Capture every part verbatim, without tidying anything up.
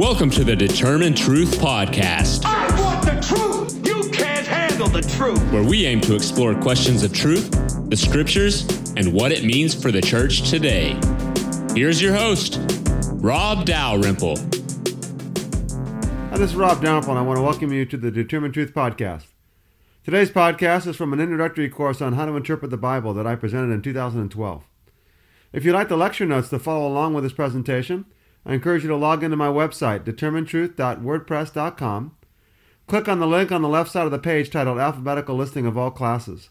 Welcome to the Determined Truth Podcast. I want the truth. You can't handle the truth. Where we aim to explore questions of truth, the scriptures, and what it means for the church today. Here's your host, Rob Dalrymple. Hi, this is Rob Dalrymple, and I want to welcome you to the Determined Truth Podcast. Today's podcast is from an introductory course on how to interpret the Bible that I presented in two thousand twelve. If you'd like the lecture notes to follow along with this presentation, I encourage you to log into my website, determined truth dot wordpress dot com. Click on the link on the left side of the page titled Alphabetical Listing of All Classes,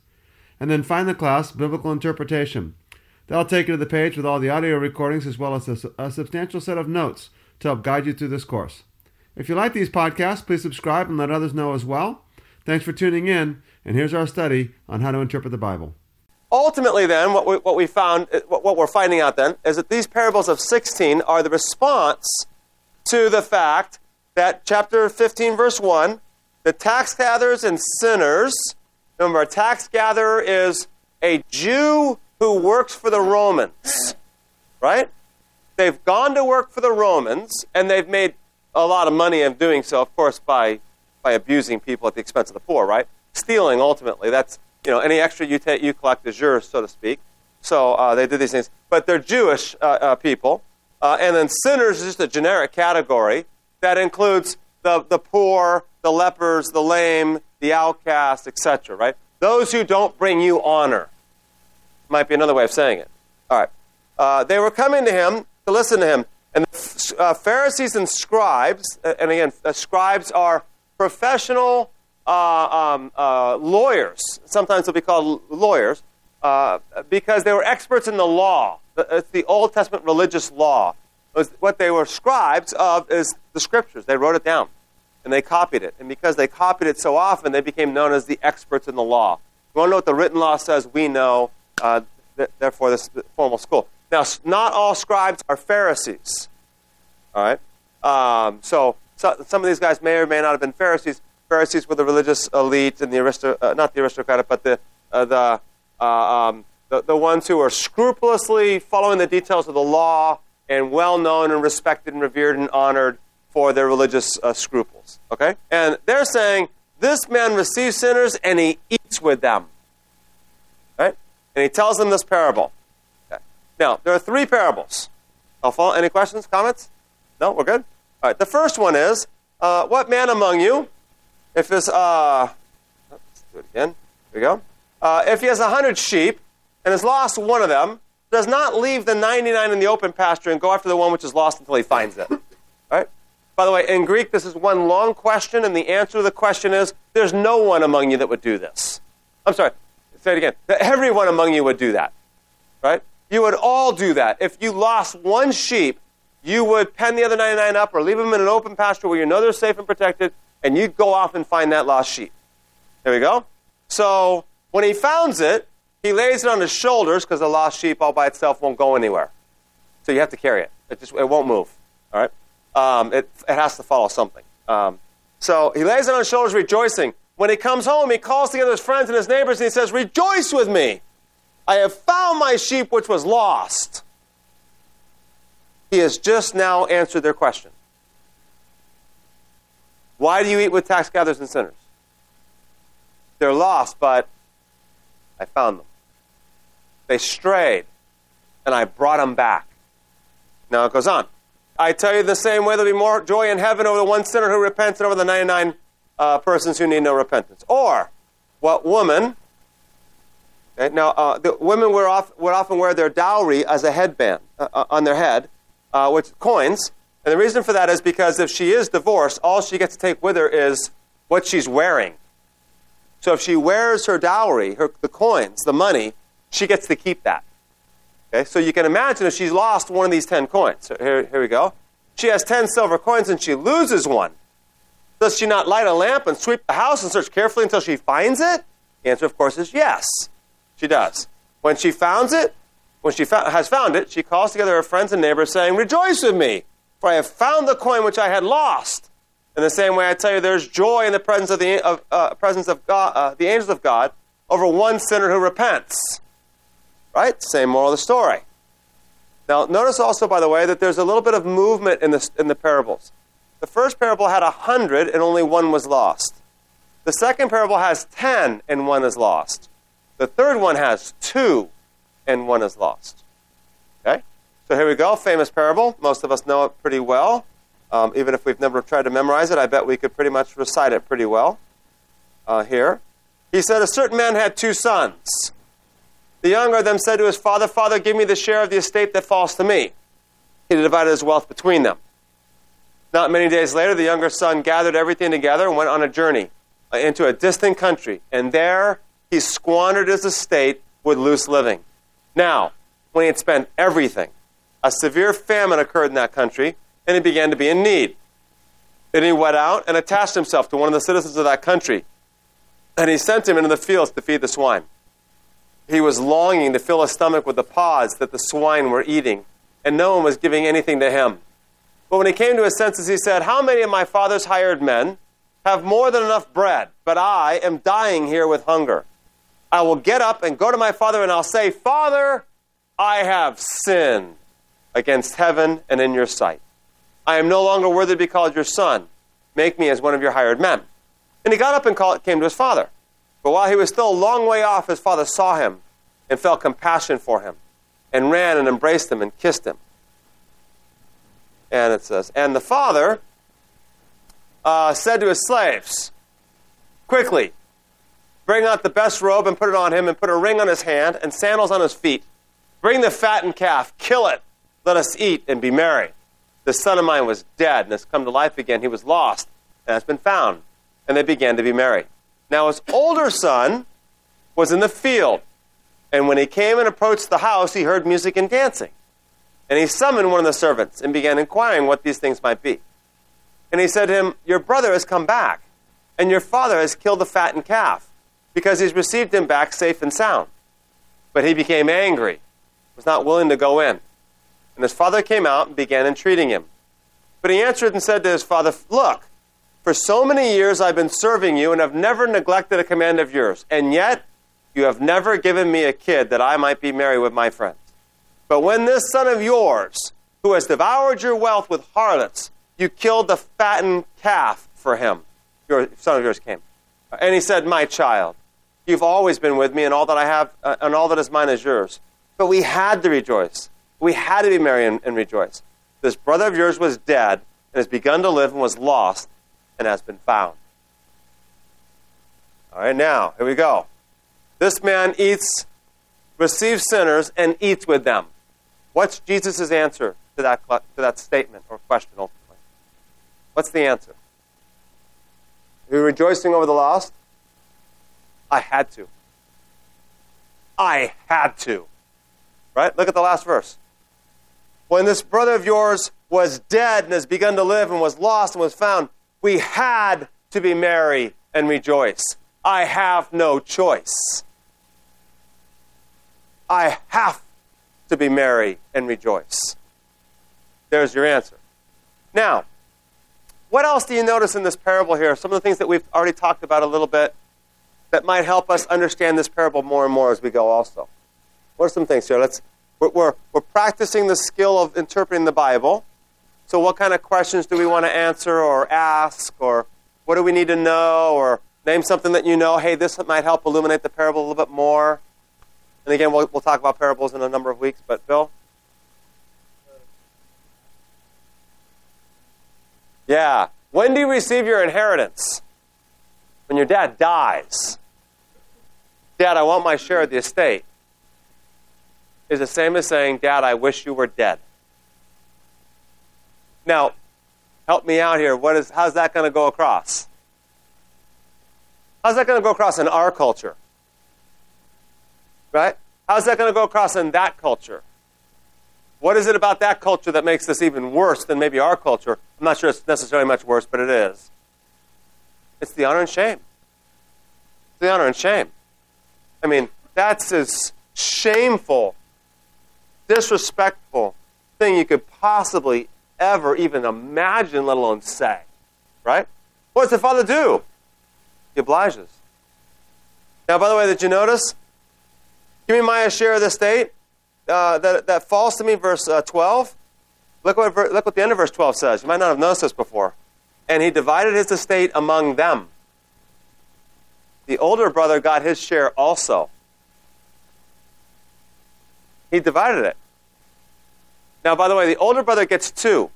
and then find the class Biblical Interpretation. That'll take you to the page with all the audio recordings as well as a, a substantial set of notes to help guide you through this course. If you like these podcasts, please subscribe and let others know as well. Thanks for tuning in, and here's our study on how to interpret the Bible. Ultimately, then, what we, what we found, what we're finding out then, is that these parables of sixteen are the response to the fact that chapter fifteen, verse one, the tax gatherers and sinners. Remember, a tax gatherer is a Jew who works for the Romans, right? They've gone to work for the Romans, and they've made a lot of money in doing so, of course, by by abusing people at the expense of the poor, right? Stealing, ultimately, that's. You know, any extra you take, you collect is yours, so to speak. So uh, they do these things. But they're Jewish uh, uh, people. Uh, and then sinners is just a generic category that includes the, the poor, the lepers, the lame, the outcast, et cetera, right? Those who don't bring you honor. Might be another way of saying it. All right. Uh, they were coming to him to listen to him. And the uh, Pharisees and scribes, and again, uh, scribes are professional Uh, um, uh, lawyers, sometimes they'll be called lawyers, uh, because they were experts in the law. It's the Old Testament religious law. What they were scribes of is the scriptures. They wrote it down, and they copied it. And because they copied it so often, they became known as the experts in the law. You want to know what the written law says? We know, uh, th- therefore, this formal school. Now, not all scribes are Pharisees. All right? Um, so, so some of these guys may or may not have been Pharisees. Pharisees were the religious elite and the aristo- uh, not the aristocratic, but the, uh, the, uh, um, the the ones who were scrupulously following the details of the law and well-known and respected and revered and honored for their religious uh, scruples. Okay? And they're saying, this man receives sinners and he eats with them. Right? And he tells them this parable. Okay. Now, there are three parables. Helpful? Any questions, comments? No? We're good? All right. The first one is, uh, what man among you... If this, uh, let's do it again. Here we go. Uh, if he has a hundred sheep and has lost one of them, does not leave the ninety-nine in the open pasture and go after the one which is lost until he finds it. All right? By the way, in Greek, this is one long question, and the answer to the question is, there's no one among you that would do this. I'm sorry. Say it again. Everyone among you would do that. Right? You would all do that. If you lost one sheep, you would pen the other ninety-nine up or leave them in an open pasture where you know they're safe and protected, and you'd go off and find that lost sheep. There we go. So when he finds it, he lays it on his shoulders because the lost sheep all by itself won't go anywhere. So you have to carry it. It just it won't move. All right. Um, it it has to follow something. Um, so he lays it on his shoulders, rejoicing. When he comes home, he calls together his friends and his neighbors, and he says, "Rejoice with me! I have found my sheep which was lost." He has just now answered their question. Why do you eat with tax gatherers and sinners? They're lost, but I found them. They strayed, and I brought them back. Now it goes on. I tell you the same way, there'll be more joy in heaven over the one sinner who repents than over the ninety-nine uh, persons who need no repentance. Or, what woman... Okay, now, uh, the women would often wear their dowry as a headband uh, on their head, uh, which coins... And the reason for that is because if she is divorced, all she gets to take with her is what she's wearing. So if she wears her dowry, her, the coins, the money, she gets to keep that. Okay? So you can imagine if she's lost one of these ten coins. So here, here we go. She has ten silver coins and she loses one. Does she not light a lamp and sweep the house and search carefully until she finds it? The answer, of course, is yes. She does. When she founds it, when she fa- has found it, she calls together her friends and neighbors saying, "Rejoice with me! For I have found the coin which I had lost." In the same way, I tell you, there's joy in the presence of the of, uh, presence of God, uh, the angels of God, over one sinner who repents. Right? Same moral of the story. Now, notice also, by the way, that there's a little bit of movement in the in the parables. The first parable had a hundred and only one was lost. The second parable has ten and one is lost. The third one has two and one is lost. Okay? So here we go. Famous parable. Most of us know it pretty well. Um, even if we've never tried to memorize it, I bet we could pretty much recite it pretty well uh, here. He said, a certain man had two sons. The younger of them said to his father, Father, give me the share of the estate that falls to me. He divided his wealth between them. Not many days later, the younger son gathered everything together and went on a journey into a distant country. And there he squandered his estate with loose living. Now, when he had spent everything, a severe famine occurred in that country, and he began to be in need. Then he went out and attached himself to one of the citizens of that country, and he sent him into the fields to feed the swine. He was longing to fill his stomach with the pods that the swine were eating, and no one was giving anything to him. But when he came to his senses, he said, how many of my father's hired men have more than enough bread, but I am dying here with hunger? I will get up and go to my father, and I'll say, Father, I have sinned against heaven and in your sight. I am no longer worthy to be called your son. Make me as one of your hired men. And he got up and called, came to his father. But while he was still a long way off, his father saw him and felt compassion for him and ran and embraced him and kissed him. And it says, and the father uh, said to his slaves, quickly, bring out the best robe and put it on him, and put a ring on his hand and sandals on his feet. Bring the fattened calf, kill it, let us eat and be merry. The son of mine was dead and has come to life again. He was lost and has been found. And they began to be merry. Now his older son was in the field, and when he came and approached the house, he heard music and dancing. And he summoned one of the servants and began inquiring what these things might be. And he said to him, your brother has come back, and your father has killed the fattened calf, because he's received him back safe and sound. But he became angry, was not willing to go in. And his father came out and began entreating him. But he answered and said to his father, look, for so many years I've been serving you and have never neglected a command of yours, and yet you have never given me a kid that I might be merry with my friends. But when this son of yours, who has devoured your wealth with harlots, you killed the fattened calf for him. Your son of yours came. And he said, my child, you've always been with me, and all that I have, uh, and all that is mine is yours. But we had to rejoice. We had to be merry and, and rejoice. This brother of yours was dead and has begun to live and was lost and has been found. All right, now, here we go. This man eats, receives sinners, and eats with them. What's Jesus' answer to that to that statement or question ultimately? What's the answer? Are you rejoicing over the lost? I had to. I had to. Right? Look at the last verse. When this brother of yours was dead and has begun to live and was lost and was found, we had to be merry and rejoice. I have no choice. I have to be merry and rejoice. There's your answer. Now, what else do you notice in this parable here? Some of the things that we've already talked about a little bit that might help us understand this parable more and more as we go also. What are some things here? Let's, we're, we're, we're practicing the skill of interpreting the Bible. So what kind of questions do we want to answer or ask? Or what do we need to know? Or name something that you know, hey, this might help illuminate the parable a little bit more. And again, we'll, we'll talk about parables in a number of weeks. But Bill? Yeah. When do you receive your inheritance? When your dad dies. Dad, I want my share of the estate. Is the same as saying, Dad, I wish you were dead. Now, help me out here. What is? How's that going to go across? How's that going to go across in our culture? Right? How's that going to go across in that culture? What is it about that culture that makes this even worse than maybe our culture? I'm not sure it's necessarily much worse, but it is. It's the honor and shame. It's the honor and shame. I mean, that's as shameful, disrespectful thing you could possibly ever even imagine, let alone say. Right? What does the father do? He obliges. Now, by the way, did you notice? Give me my share of the estate uh, that, that falls to me, verse uh, twelve. Look what, look what the end of verse twelve says. You might not have noticed this before. and he divided his estate among them. The older brother got his share also. He divided it. Now, by the way, the older brother gets two.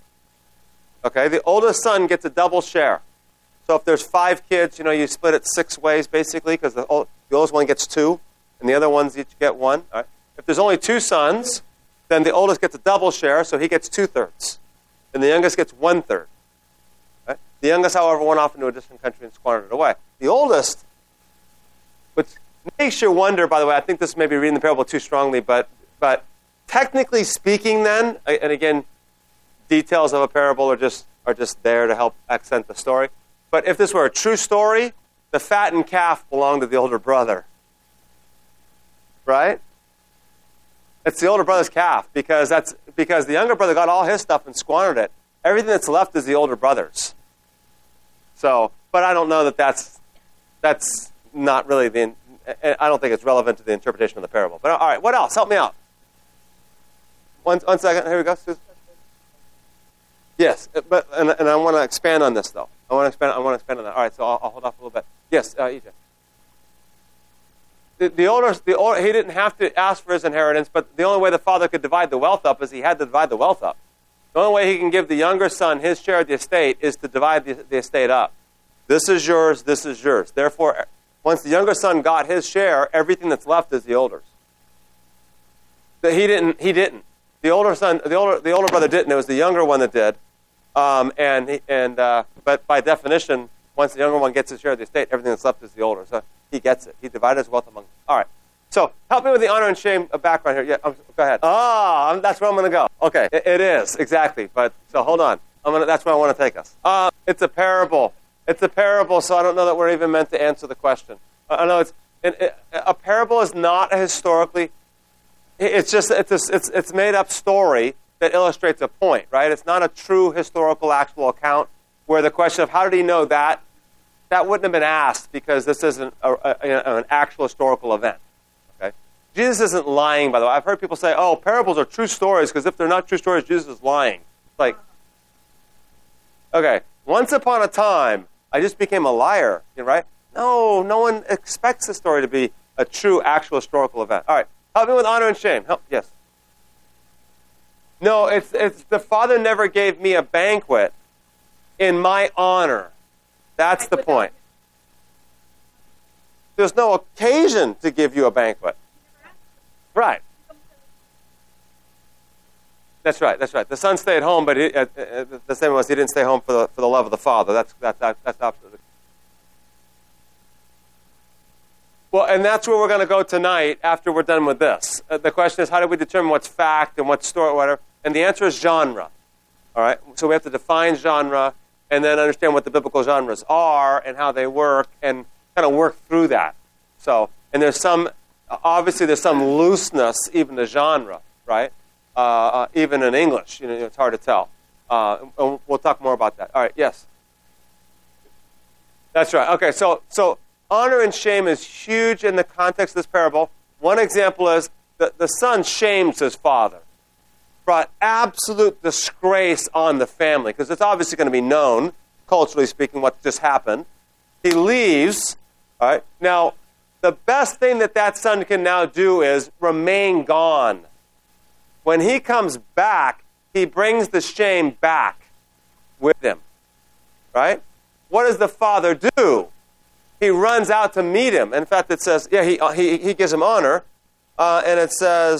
Okay, the oldest son gets a double share. So if there's five kids, you know, you split it six ways, basically, because the, old, the oldest one gets two, and the other ones each get one. All right. If there's only two sons, then the oldest gets a double share, so he gets two-thirds. And the youngest gets one-third. Right? The youngest, however, went off into a distant country and squandered it away. The oldest, which makes you wonder, by the way, I think this may be reading the parable too strongly, but but technically speaking then, and again, details of a parable are just are just there to help accent the story. But if this were a true story, the fattened calf belonged to the older brother. Right? It's the older brother's calf because that's because the younger brother got all his stuff and squandered it. Everything that's left is the older brother's. So, but I don't know that that's that's not really the. I don't think it's relevant to the interpretation of the parable. But all right, what else? Help me out. One one second. Here we go. Susan. Yes, but and and I want to expand on this though. I want to expand. I want to expand on that. All right, so I'll, I'll hold off a little bit. Yes, uh, E J. The, the older, the older, he didn't have to ask for his inheritance, but the only way the father could divide the wealth up is he had to divide the wealth up. The only way he can give the younger son his share of the estate is to divide the, the estate up. This is yours, this is yours. Therefore, once the younger son got his share, everything that's left is the older's. But he didn't. He didn't. The older son, the older, the older brother didn't. It was the younger one that did. Um, and and uh, but by definition, once the younger one gets his share of the estate, everything that's left is the older. So he gets it. He divided his wealth among them. All right. So help me with the honor and shame background here. Yeah, I'm, go ahead. Ah, I'm, that's where I'm going to go. Okay, it, it is, exactly. But so hold on. I'm gonna, that's where I want to take us. Uh, it's a parable. It's a parable, so I don't know that we're even meant to answer the question. I uh, know it's it, it, a parable is not a historically. It, it's just it's a, it's it's made up story that illustrates a point, right? It's not a true historical actual account where the question of how did he know that, that wouldn't have been asked because this isn't a, a, an actual historical event. Okay, Jesus isn't lying, by the way. I've heard people say, oh, parables are true stories because if they're not true stories, Jesus is lying. Like, okay, once upon a time, I just became a liar, you know, right? No, no one expects the story to be a true actual historical event. All right, help me with honor and shame. Help, yes. No, it's it's the Father never gave me a banquet in my honor. That's the point. There's no occasion to give you a banquet. Right. That's right. That's right. The son stayed home, but he, uh, uh, the same was he didn't stay home for the for the love of the Father. That's that, that that's absolutely. Well, and that's where we're going to go tonight after we're done with this. Uh, the question is, how do we determine what's fact and what's story, whatever? And the answer is genre. All right. So we have to define genre. And then understand what the biblical genres are and how they work and kind of work through that. So, and there's some, obviously there's some looseness even to genre, right? Uh, uh, even in English, you know, it's hard to tell. Uh, and we'll talk more about that. All right, yes. That's right. Okay, so, so honor and shame is huge in the context of this parable. One example is the, the son shames his father. Brought absolute disgrace on the family because it's obviously going to be known, culturally speaking, what just happened. He leaves. All right. Now, the best thing that that son can now do is remain gone. When he comes back, he brings the shame back with him. Right? What does the father do? He runs out to meet him. In fact, it says, yeah, he he, he gives him honor, uh, and it says.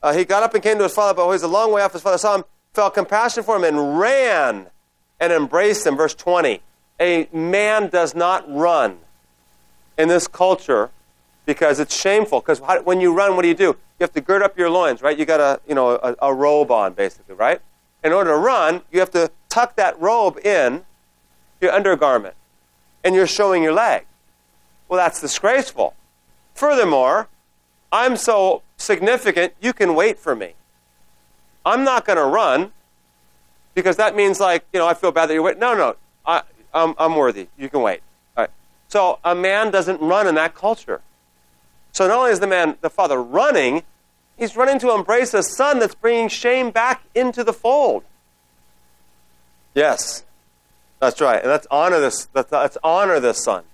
Uh, he got up and came to his father, but he was a long way off. His father saw him, felt compassion for him, and ran and embraced him. Verse twenty, a man does not run in this culture because it's shameful. Because when you run, what do you do? You have to gird up your loins, right? You got a you know a, a robe on, basically, right? In order to run, you have to tuck that robe in your undergarment, and you're showing your leg. Well, that's disgraceful. Furthermore, I'm so significant, you can wait for me. I'm not going to run because that means like, you know, I feel bad that you're waiting. No, no, I, I'm, I'm worthy. You can wait. All right. So a man doesn't run in that culture. So not only is the man, the father running, he's running to embrace a son that's bringing shame back into the fold. Yes. That's right. And let's honor this. Let's, let's honor this son.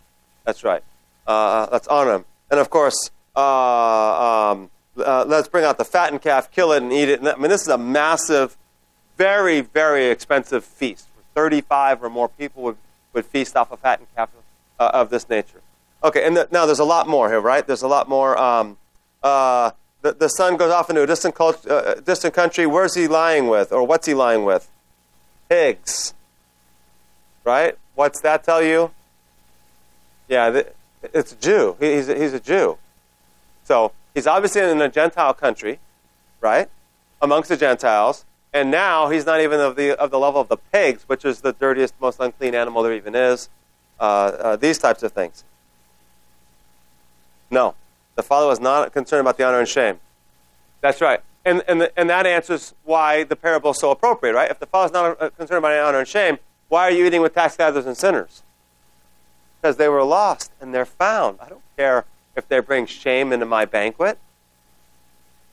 That's right. Uh, let's honor him. And of course, uh, um, uh, let's bring out the fattened calf, kill it, and eat it. And that, I mean, this is a massive, very, very expensive feast. Thirty-five or more people would, would feast off a fattened calf uh, of this nature. Okay, and the, now there's a lot more here, right? There's a lot more. Um, uh, the, the son goes off into a distant, cult, uh, distant country. Where's he lying with, or what's he lying with? Pigs. Right? What's that tell you? Yeah, the, it's a Jew. He, he's, a, he's a Jew. So he's obviously in a Gentile country, right? Amongst the Gentiles. And now he's not even of the of the level of the pigs, which is the dirtiest, most unclean animal there even is. Uh, uh, these types of things. No, the father was not concerned about the honor and shame. That's right, and and the, and that answers why the parable is so appropriate, right? If the father's not concerned about honor and shame, why are you eating with tax gatherers and sinners? Because they were lost and they're found. I don't care if they bring shame into my banquet,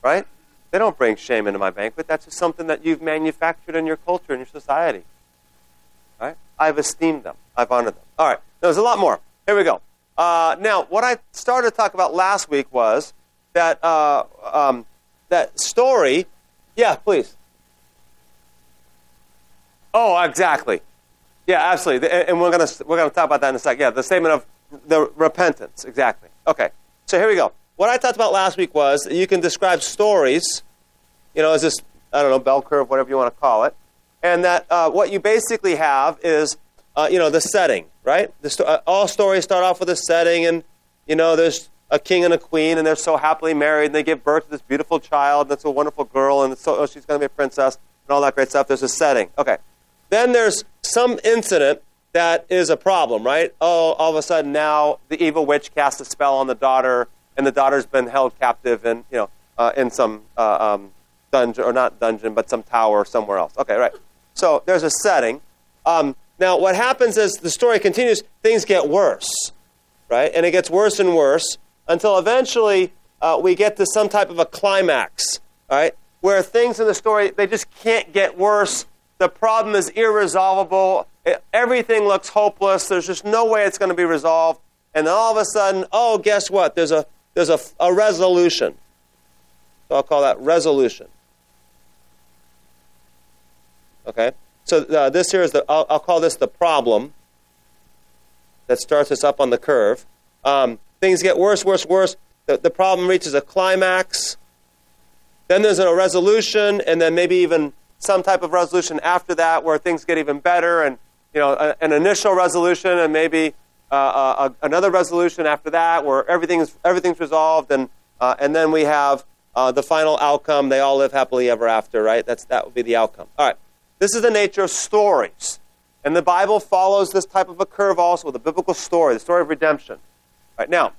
right? They don't bring shame into my banquet. That's just something that you've manufactured in your culture, in your society. All right? I've esteemed them. I've honored them. All right. There's a lot more. Here we go. Uh, now, what I started to talk about last week was that uh, um, that story. Yeah, please. Oh, exactly. Yeah, absolutely. And we're gonna we're gonna talk about that in a second. Yeah, the statement of the repentance. Exactly. Okay. So here we go. What I talked about last week was you can describe stories, you know, as this, I don't know, bell curve, whatever you want to call it. And that uh, what you basically have is, uh, you know, the setting, right? The sto- uh, all stories start off with a setting and, you know, there's a king and a queen and they're so happily married and they give birth to this beautiful child that's a wonderful girl and so, oh, she's going to be a princess and all that great stuff. There's a setting. Okay. Then there's some incident that is a problem, right? Oh, all of a sudden now the evil witch casts a spell on the daughter. And the daughter's been held captive in, you know, uh, in some uh, um, dungeon, or not dungeon, but some tower somewhere else. Okay, right. So there's a setting. Um, now, what happens is the story continues. Things get worse, right? And it gets worse and worse until eventually uh, we get to some type of a climax, all right, where things in the story, they just can't get worse. The problem is irresolvable. It, everything looks hopeless. There's just no way it's going to be resolved. And then all of a sudden, oh, guess what? There's a There's a, a resolution. So I'll call that resolution. Okay? So uh, this here is the, I'll, I'll call this the problem that starts us up on the curve. Um, things get worse, worse, worse. The, the problem reaches a climax. Then there's a resolution, and then maybe even some type of resolution after that where things get even better, and, you know, a, an initial resolution, and maybe Uh, uh, another resolution after that, where everything's everything's resolved, and uh, and then we have uh, the final outcome. They all live happily ever after, right? That's that would be the outcome. All right. This is the nature of stories, and the Bible follows this type of a curve also with a biblical story, the story of redemption. All right. Now,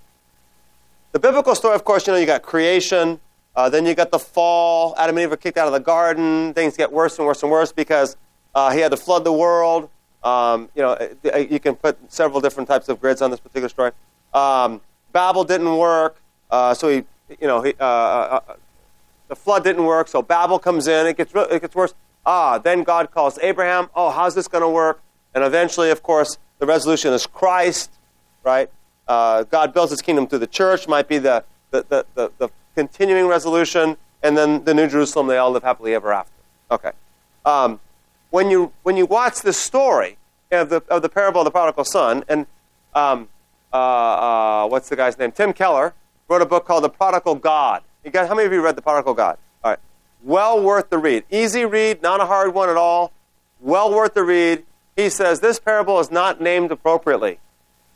the biblical story, of course, you know, you got creation, uh, then you got the fall. Adam and Eve were kicked out of the garden. Things get worse and worse and worse because uh, he had to flood the world. Um, you know, you can put several different types of grids on this particular story. Um, Babel didn't work, uh, so he, you know, he, uh, uh, uh, the flood didn't work, so Babel comes in. It gets it gets worse. Ah, then God calls Abraham. Oh, how's this going to work? And eventually, of course, the resolution is Christ, right? Uh, God builds His kingdom through the church. Might be the the, the the the continuing resolution, and then the New Jerusalem. They all live happily ever after. Okay. Um, When you when you watch this story of the of the parable of the prodigal son, and um, uh, uh, what's the guy's name? Tim Keller wrote a book called The Prodigal God. You got, how many of you read The Prodigal God? All right, well worth the read. Easy read, not a hard one at all. Well worth the read. He says this parable is not named appropriately.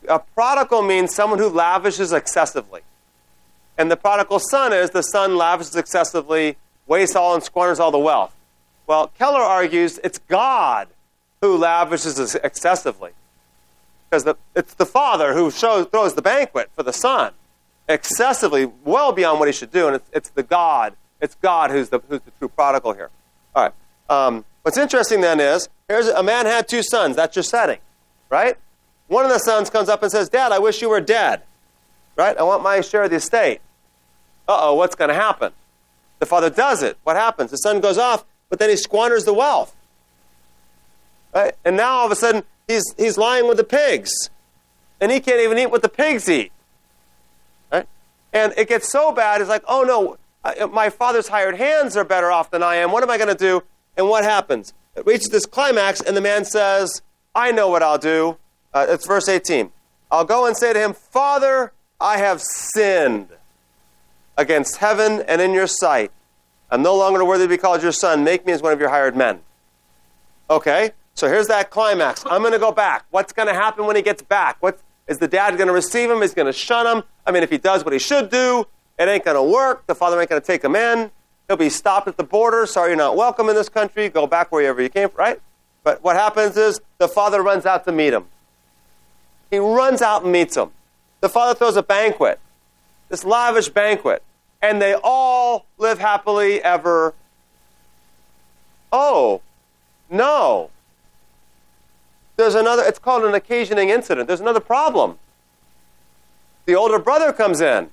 A prodigal means someone who lavishes excessively, and the prodigal son is the son lavishes excessively, wastes all and squanders all the wealth. Well, Keller argues it's God who lavishes excessively, because the, it's the father who shows, throws the banquet for the son excessively, well beyond what he should do, and it's, it's the God, it's God who's the who's the true prodigal here. All right. Um, what's interesting then is here's a man had two sons. That's your setting, right? One of the sons comes up and says, "Dad, I wish you were dead. Right? I want my share of the estate." Uh oh, what's going to happen? The father does it. What happens? The son goes off. But then he squanders the wealth. Right? And now all of a sudden, He's, he's lying with the pigs. And he can't even eat what the pigs eat. Right? And it gets so bad, it's like, oh no, my father's hired hands are better off than I am. What am I going to do? And what happens? It reaches this climax, and the man says, I know what I'll do. Uh, it's verse eighteen. I'll go and say to him, Father, I have sinned against heaven and in your sight. I'm no longer worthy to be called your son. Make me as one of your hired men. Okay, so here's that climax. I'm going to go back. What's going to happen when he gets back? What, is the dad going to receive him? Is he going to shun him? I mean, if he does what he should do, it ain't going to work. The father ain't going to take him in. He'll be stopped at the border. Sorry, you're not welcome in this country. Go back wherever you came from, right? But what happens is the father runs out to meet him. He runs out and meets him. The father throws a banquet, this lavish banquet, and they all live happily ever. Oh, no. There's another, it's called an occasioning incident. There's another problem. The older brother comes in. In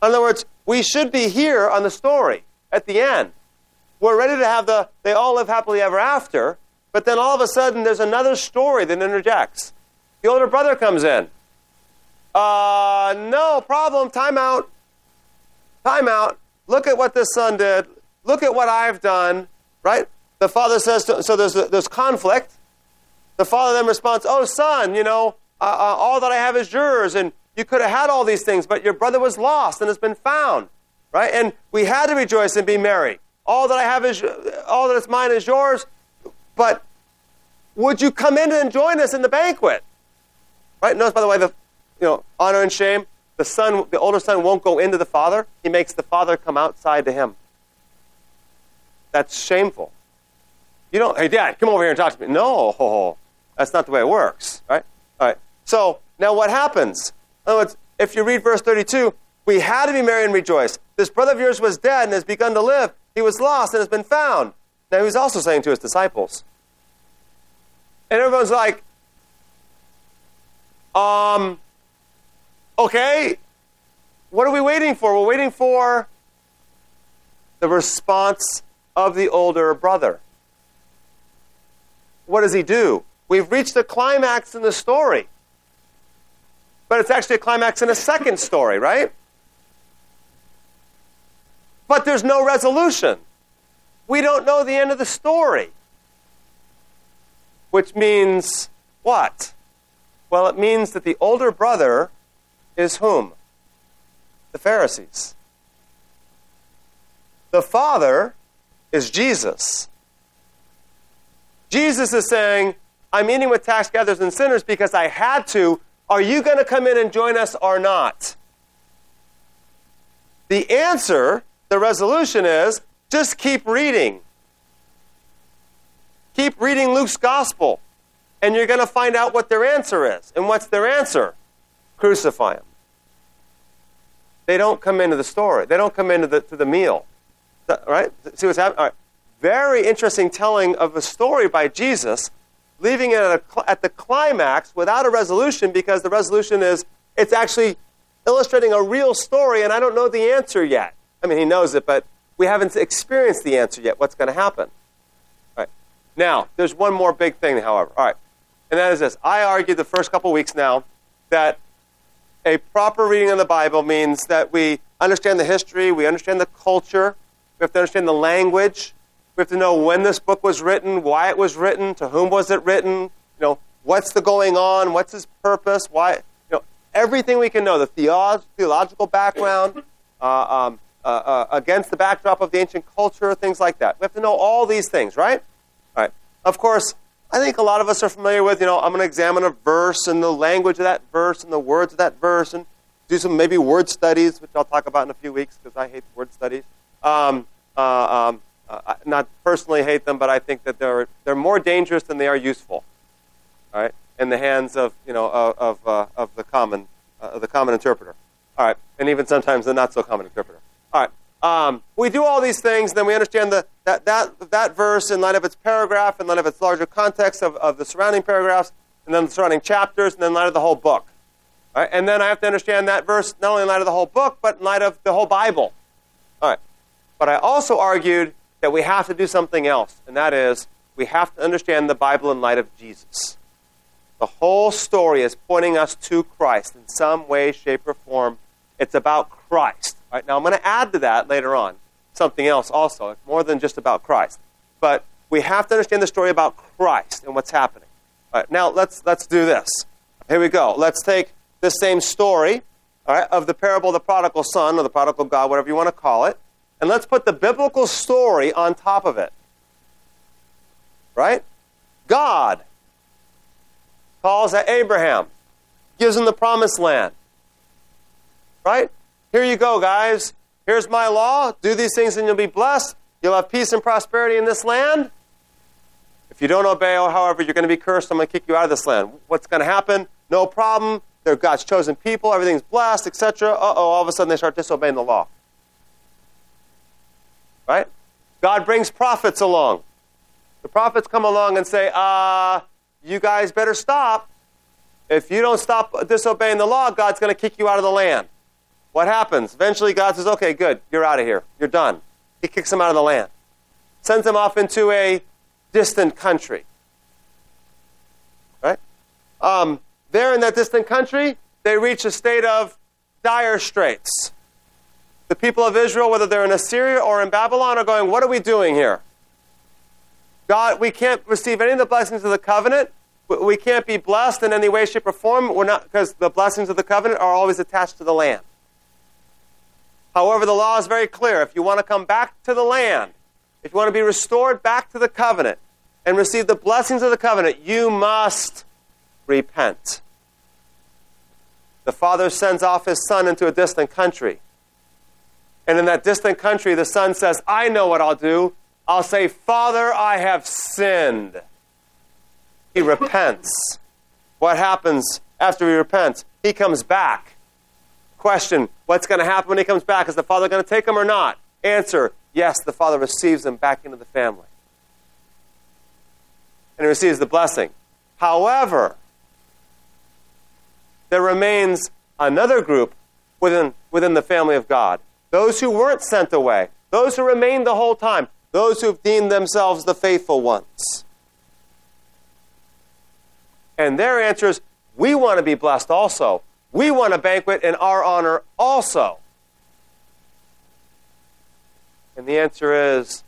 other words, we should be here on the story at the end. We're ready to have the, they all live happily ever after, but then all of a sudden there's another story that interjects. The older brother comes in. Uh, no problem, time out. Time out. Look at what this son did. Look at what I've done, right? The father says, to, so there's, there's conflict. The father then responds, oh, son, you know, uh, uh, all that I have is yours, and you could have had all these things, but your brother was lost and has been found, right? And we had to rejoice and be merry. All that I have is, all that is mine is yours, but would you come in and join us in the banquet? Right? Notice, by the way, the, you know, honor and shame. The son, the older son won't go into the father. He makes the father come outside to him. That's shameful. You don't, hey, Dad, come over here and talk to me. No, that's not the way it works, right? All right. So now what happens? In other words, if you read verse thirty-two, we had to be merry and rejoice. This brother of yours was dead and has begun to live. He was lost and has been found. Now he's also saying to his disciples. And everyone's like, Um, okay, what are we waiting for? We're waiting for the response of the older brother. What does he do? We've reached the climax in the story. But it's actually a climax in a second story, right? But there's no resolution. We don't know the end of the story. Which means what? Well, it means that the older brother is whom? The Pharisees. The father is Jesus. Jesus is saying, I'm eating with tax gatherers and sinners because I had to. Are you going to come in and join us or not? The answer, the resolution is, just keep reading. Keep reading Luke's gospel. And you're going to find out what their answer is. And what's their answer? Crucify him. They don't come into the story. They don't come into the, to the meal. Right? See what's happening? All right. Very interesting telling of a story by Jesus, leaving it at, a, at the climax without a resolution, because the resolution is, it's actually illustrating a real story, and I don't know the answer yet. I mean, he knows it, but we haven't experienced the answer yet. What's going to happen? All right. Now, there's one more big thing, however. All right. And that is this. I argued the first couple weeks now that a proper reading of the Bible means that we understand the history, we understand the culture, we have to understand the language, we have to know when this book was written, why it was written, to whom was it written, you know, what's the going on, what's its purpose, why, you know, everything we can know, the theolo- theological background, uh, um, uh, uh, against the backdrop of the ancient culture, things like that. We have to know all these things, right? All right. Of course, I think a lot of us are familiar with, you know, I'm going to examine a verse and the language of that verse and the words of that verse and do some maybe word studies, which I'll talk about in a few weeks because I hate word studies. Um, uh, um, uh, not personally hate them, but I think that they're they're more dangerous than they are useful, all right, in the hands of, you know, of of, uh, of the common uh, the common interpreter, all right, and even sometimes the not so common interpreter, all right. Um, we do all these things, then we understand the, that, that that verse in light of its paragraph, in light of its larger context of, of the surrounding paragraphs, and then the surrounding chapters, and then in light of the whole book. All right? And then I have to understand that verse not only in light of the whole book, but in light of the whole Bible. All right. But I also argued that we have to do something else, and that is we have to understand the Bible in light of Jesus. The whole story is pointing us to Christ in some way, shape, or form. It's about Christ. Right? Now, I'm going to add to that later on something else also. It's more than just about Christ. But we have to understand the story about Christ and what's happening. All right, now, let's let's do this. Here we go. Let's take this same story, all right, of the parable of the prodigal son or the prodigal God, whatever you want to call it, and let's put the biblical story on top of it. Right? God calls at Abraham, gives him the promised land. Right? Here you go, guys. Here's my law. Do these things and you'll be blessed. You'll have peace and prosperity in this land. If you don't obey, however, you're going to be cursed. I'm going to kick you out of this land. What's going to happen? No problem. They're God's chosen people. Everything's blessed, et cetera. Uh-oh, all of a sudden they start disobeying the law. Right? God brings prophets along. The prophets come along and say, uh, you guys better stop. If you don't stop disobeying the law, God's going to kick you out of the land. What happens? Eventually God says, okay, good. You're out of here. You're done. He kicks them out of the land. Sends them off into a distant country. Right? Um, there in that distant country, they reach a state of dire straits. The people of Israel, whether they're in Assyria or in Babylon, are going, what are we doing here? God, we can't receive any of the blessings of the covenant. We can't be blessed in any way, shape, or form. We're not, because the blessings of the covenant are always attached to the land. However, the law is very clear. If you want to come back to the land, if you want to be restored back to the covenant and receive the blessings of the covenant, you must repent. The father sends off his son into a distant country. And in that distant country, the son says, I know what I'll do. I'll say, Father, I have sinned. He repents. What happens after he repents? He comes back. Question, what's going to happen when he comes back? Is the father going to take him or not? Answer, yes, the father receives him back into the family. And he receives the blessing. However, there remains another group within, within the family of God. Those who weren't sent away. Those who remained the whole time. Those who've deemed themselves the faithful ones. And their answer is, we want to be blessed also. We want a banquet in our honor also. And the answer is,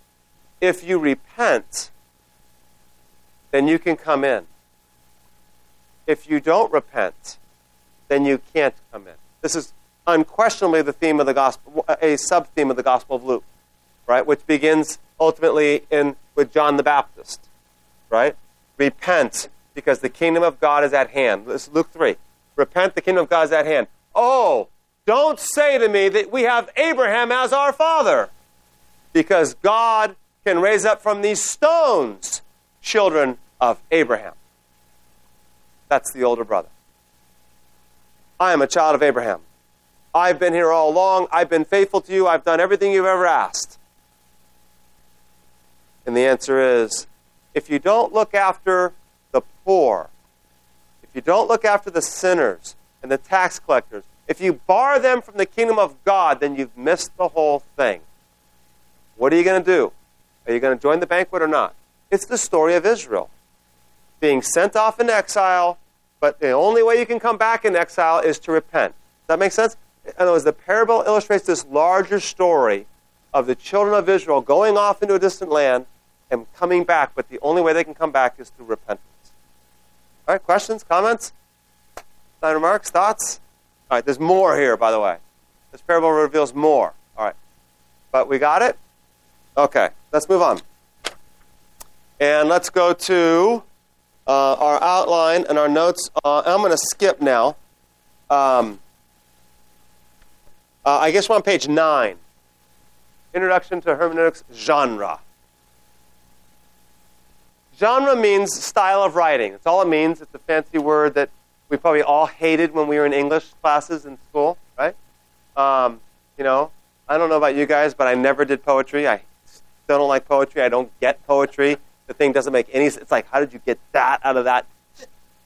if you repent, then you can come in. If you don't repent, then you can't come in. This is unquestionably the theme of the gospel, a sub-theme of the Gospel of Luke, right? Which begins ultimately in with John the Baptist, right? Repent, because the kingdom of God is at hand. This is Luke three. Repent, the kingdom of God is at hand. Oh, don't say to me that we have Abraham as our father, because God can raise up from these stones children of Abraham. That's the older brother. I am a child of Abraham. I've been here all along. I've been faithful to you. I've done everything you've ever asked. And the answer is, if you don't look after the poor, if you don't look after the sinners and the tax collectors, if you bar them from the kingdom of God, then you've missed the whole thing. What are you going to do? Are you going to join the banquet or not? It's the story of Israel being sent off in exile, but the only way you can come back in exile is to repent. Does that make sense? In other words, the parable illustrates this larger story of the children of Israel going off into a distant land and coming back, but the only way they can come back is through repentance. All right, questions, comments, any remarks, thoughts? All right, there's more here, by the way. This parable reveals more. All right, but we got it? Okay, let's move on. And let's go to uh, our outline and our notes. Uh, I'm going to skip now. Um, uh, I guess we're on page nine. Introduction to hermeneutics genre. Genre means style of writing. That's all it means. It's a fancy word that we probably all hated when we were in English classes in school, right? Um, you know, I don't know about you guys, but I never did poetry. I still don't like poetry. I don't get poetry. The thing doesn't make any sense. It's like, how did you get that out of that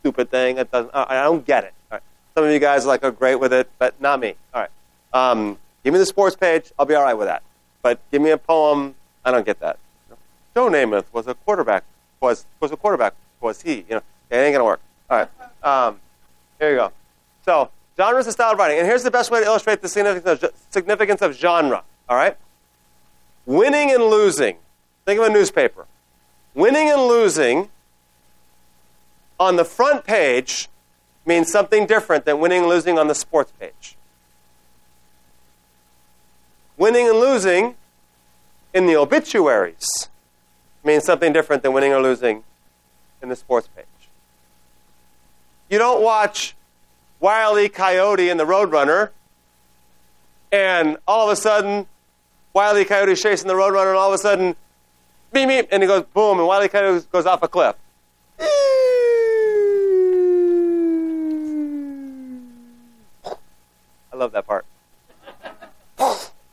stupid thing? It doesn't. I don't get it. All right. Some of you guys are like, oh, great with it, but not me. All right. Um, give me the sports page. I'll be all right with that. But give me a poem. I don't get that. Joe Namath was a quarterback was was the quarterback, was he? You know, it ain't gonna work. All right, um, here you go. So genres and style of writing, and here's the best way to illustrate the significance of, significance of genre. All right, winning and losing. Think of a newspaper. Winning and losing on the front page means something different than winning and losing on the sports page. Winning and losing in the obituaries means something different than winning or losing in the sports page. You don't watch Wile E. Coyote and the Roadrunner, and all of a sudden, Wile E. Coyote's chasing the Roadrunner, and all of a sudden, beep, beep, and it goes boom, and Wile E. Coyote goes off a cliff. I love that part.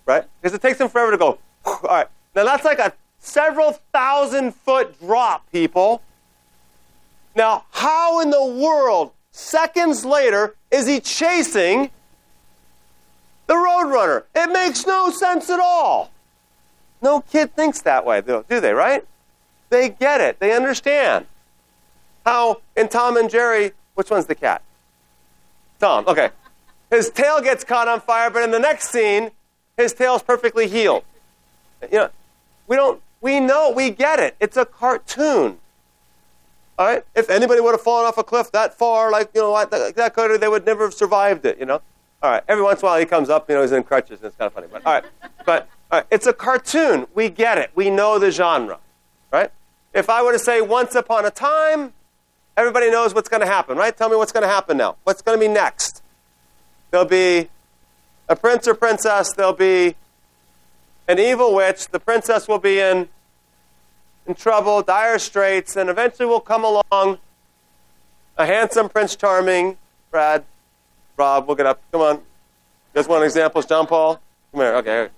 Right? Because it takes them forever to go. All right. Now, that's like a several thousand foot drop, people. Now, how in the world, seconds later, is he chasing the Roadrunner? It makes no sense at all. No kid thinks that way, do they, right? They get it. They understand. How in Tom and Jerry, which one's the cat? Tom, okay. His tail gets caught on fire, but in the next scene, his tail's perfectly healed. You know, we don't, we know, we get it. It's a cartoon. All right? If anybody would have fallen off a cliff that far, like, you know, like that could, they would never have survived it, you know? All right. Every once in a while he comes up, you know, he's in crutches, and it's kind of funny. But all right. But all right, it's a cartoon. We get it. We know the genre. Right? If I were to say once upon a time, everybody knows what's going to happen, right? Tell me what's going to happen now. What's going to be next? There'll be a prince or princess, there'll be an evil witch, the princess will be in in trouble, dire straits, and eventually will come along a handsome Prince Charming. Brad, Rob, look it up. Come on. There's one example. John Paul. Come here. Okay.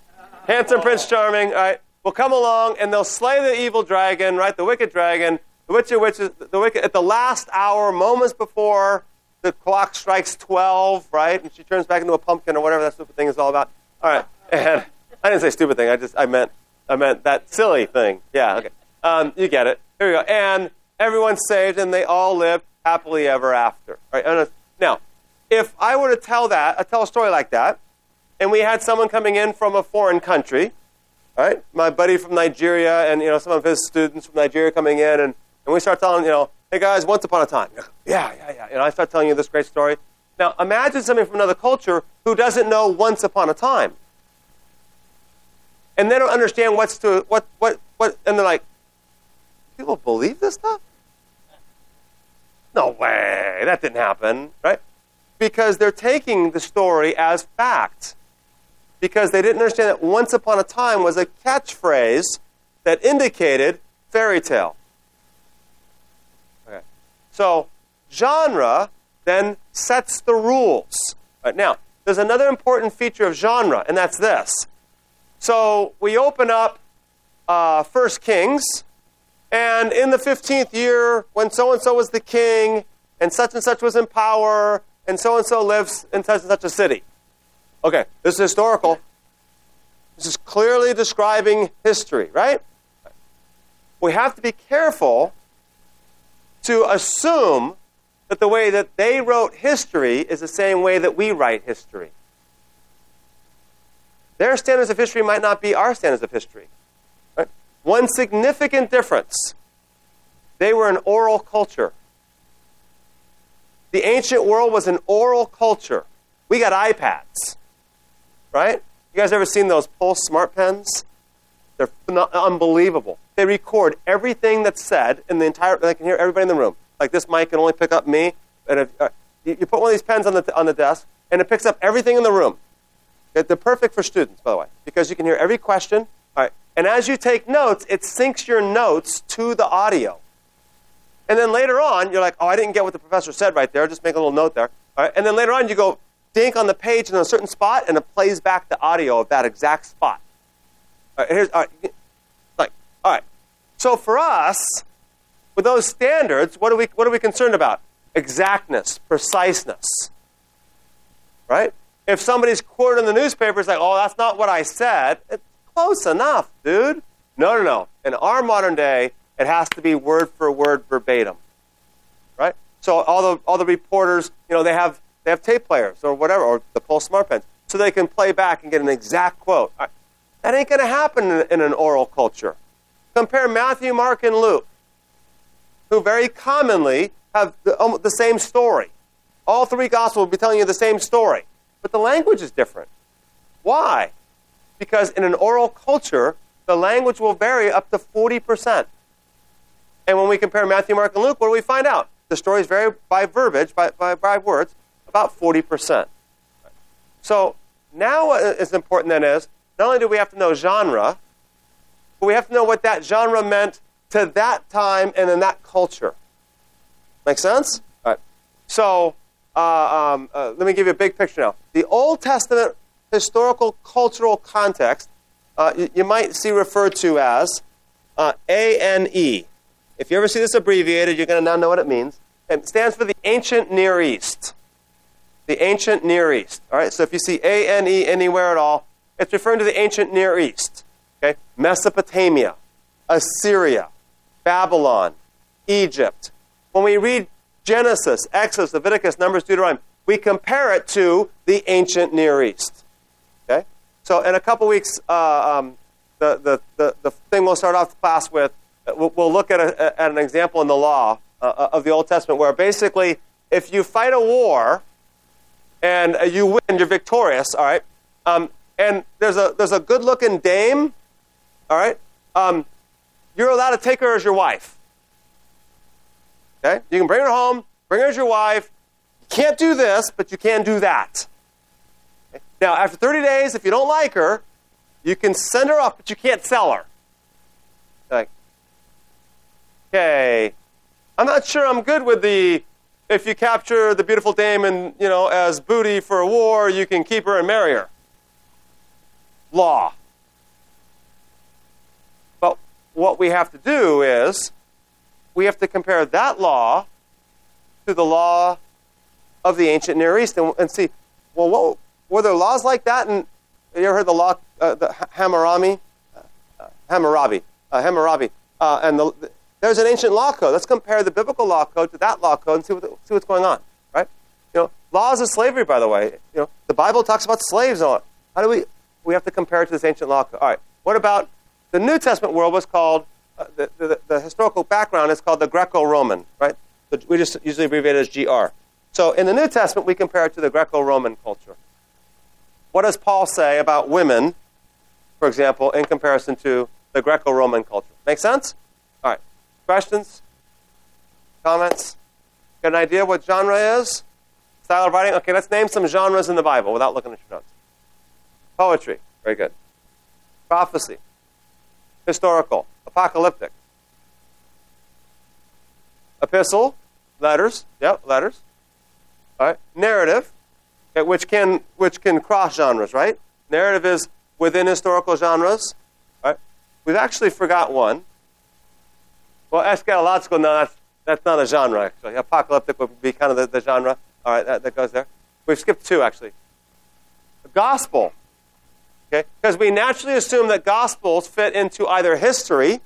Handsome Prince Charming, all right, will come along, and they'll slay the evil dragon, right, the wicked dragon, the witch of witches, the wicked, at the last hour, moments before the clock strikes twelve, right? And she turns back into a pumpkin or whatever that stupid thing is all about. All right. And I didn't say stupid thing. I just, I meant, I meant that silly thing. Yeah, okay. Um, you get it. Here we go. And everyone's saved, and they all live happily ever after. All right. Now, if I were to tell that, I tell a story like that, and we had someone coming in from a foreign country, all right? My buddy from Nigeria and, you know, some of his students from Nigeria coming in, and, and we start telling, you know, hey, guys, once upon a time. Yeah, yeah, yeah. And I start telling you this great story. Now, imagine somebody from another culture who doesn't know once upon a time. And they don't understand what's to, what, what, what, and they're like, people believe this stuff? No way. That didn't happen, right? Because they're taking the story as fact. Because they didn't understand that once upon a time was a catchphrase that indicated fairy tale. So genre then sets the rules. Right, now, there's another important feature of genre, and that's this. So we open up uh, First Kings, and in the fifteenth year, when so-and-so was the king, and such-and-such was in power, and so-and-so lives in such-and-such a city. Okay, this is historical. This is clearly describing history, right? We have to be careful to assume that the way that they wrote history is the same way that we write history. Their standards of history might not be our standards of history. Right? One significant difference, they were an oral culture. The ancient world was an oral culture. We got iPads, right? You guys ever seen those Pulse smart pens? They're phen- unbelievable. They record everything that's said in the entire. They can hear everybody in the room. Like this mic can only pick up me. And if, uh, you, you put one of these pens on the on the desk, and it picks up everything in the room. They're, they're perfect for students, by the way, because you can hear every question. All right. And as you take notes, it syncs your notes to the audio. And then later on, you're like, oh, I didn't get what the professor said right there. Just make a little note there. All right. And then later on, you go dink on the page in a certain spot, and it plays back the audio of that exact spot. All right. Here's. All right. All right, so for us, with those standards, what are we what are we concerned about? Exactness, preciseness, right? If somebody's quoted in the newspaper, it's like, oh, that's not what I said. It's close enough, dude. No, no, no. In our modern day, It has to be word for word verbatim, right? So all the all the reporters, you know, they have they have tape players or whatever, or the Pulse Smart Pens, so they can play back and get an exact quote. Right. That ain't going to happen in, in an oral culture. Compare Matthew, Mark, and Luke, who very commonly have the, um, the same story. All three Gospels will be telling you the same story, but the language is different. Why? Because in an oral culture, the language will vary up to forty percent. And when we compare Matthew, Mark, and Luke, what do we find out? The stories vary by verbiage, by, by, by words, about forty percent. So now what is important then is, not only do we have to know genre, but we have to know what that genre meant to that time and in that culture. Make sense? All right. So uh, um, uh, let me give you a big picture now. The Old Testament historical cultural context uh, you, you might see referred to as uh, A N E. If you ever see this abbreviated, you're going to now know what it means. It stands for the Ancient Near East. The Ancient Near East. All right. So if you see A N E anywhere at all, it's referring to the Ancient Near East. Okay. Mesopotamia, Assyria, Babylon, Egypt. When we read Genesis, Exodus, Leviticus, Numbers, Deuteronomy, we compare it to the Ancient Near East. Okay. So in a couple weeks, uh, um, the, the, the, the thing we'll start off the class with, we'll, we'll look at, a, at an example in the law uh, of the Old Testament where basically if you fight a war and you win, you're victorious, all right, um, and there's a there's a good-looking dame, all right, um, you're allowed to take her as your wife. Okay? You can bring her home, bring her as your wife. You can't do this, but you can do that. Okay? Now, after thirty days, if you don't like her, you can send her off, but you can't sell her. Like, okay, I'm not sure I'm good with the, if you capture the beautiful dame and, you know, as booty for a war, you can keep her and marry her. Law. But what we have to do is we have to compare that law to the law of the ancient Near East and, and see, well, what, were there laws like that? And you ever heard the law, uh, the Hammurabi? Uh, Hammurabi. Uh, Hammurabi. Uh, and the, the, there's an ancient law code. Let's compare the biblical law code to that law code and see, what, see what's going on, right? You know, laws of slavery, by the way. You know, the Bible talks about slaves and all that. How do we... We have to compare it to this ancient law code. All right. What about the New Testament world was called, uh, the, the, the historical background is called the Greco-Roman, right? So we just usually abbreviate it as G R. So in the New Testament, we compare it to the Greco-Roman culture. What does Paul say about women, for example, in comparison to the Greco-Roman culture? Make sense? All right. Questions? Comments? Got an idea what genre is? Style of writing? Okay, let's name some genres in the Bible without looking at your notes. Poetry, very good. Prophecy, historical, apocalyptic. Epistle, letters, yep, letters. All right, narrative, okay, which can which can cross genres, right? Narrative is within historical genres. All right, we've actually forgot one. Well, eschatological, no, that's that's not a genre actually. Apocalyptic would be kind of the, the genre. All right, that, that goes there. We've skipped two actually. The gospel. Okay? Because we naturally assume that Gospels fit into either history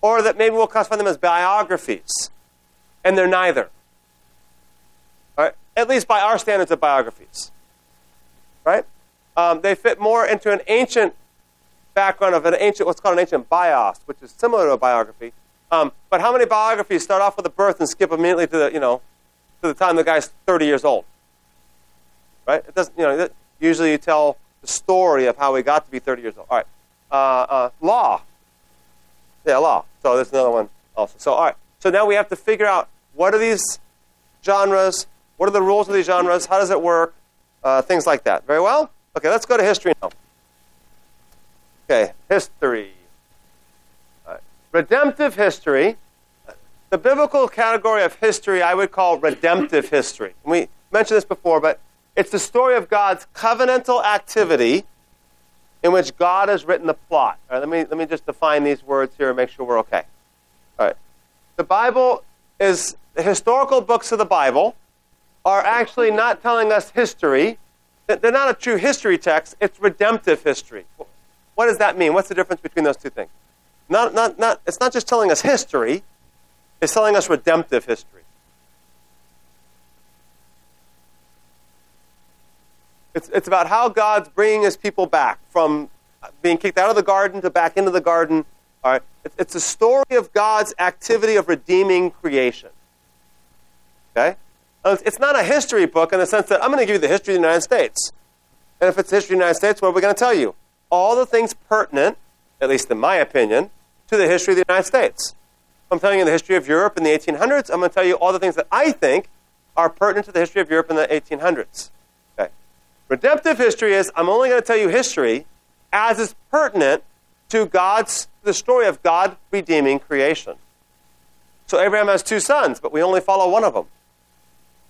or that maybe we'll classify them as biographies. And they're neither. All right? At least by our standards of biographies. Right? Um, they fit more into an ancient background of an ancient, what's called an ancient bios, which is similar to a biography. Um, but how many biographies start off with a birth and skip immediately to the, you know, to the time the guy's thirty years old? Right? It doesn't, you know, usually you tell story of how we got to be thirty years old. All right. Uh, uh, law. Yeah, law. So there's another one also. So, all right. So now we have to figure out what are these genres? What are the rules of these genres? How does it work? Uh, things like that. Very well? Okay, let's go to history now. Okay, history. All right. Redemptive history. The biblical category of history I would call redemptive history. We mentioned this before, but it's the story of God's covenantal activity in which God has written the plot. All right, let me let me just define these words here and make sure we're okay. All right. The Bible is the historical books of the Bible are actually not telling us history. They're not a true history text. It's redemptive history. What does that mean? What's the difference between those two things? Not, not, not, it's not just telling us history. It's telling us redemptive history. It's, it's about how God's bringing his people back from being kicked out of the garden to back into the garden. All right? It's, it's a story of God's activity of redeeming creation. Okay? It's not a history book in the sense that I'm going to give you the history of the United States. And if it's the history of the United States, what are we going to tell you? All the things pertinent, at least in my opinion, to the history of the United States. If I'm telling you the history of Europe in the eighteen hundreds, I'm going to tell you all the things that I think are pertinent to the history of Europe in the eighteen hundreds. Okay. Redemptive history is I'm only going to tell you history as is pertinent to God's, the story of God redeeming creation. So Abraham has two sons, but we only follow one of them.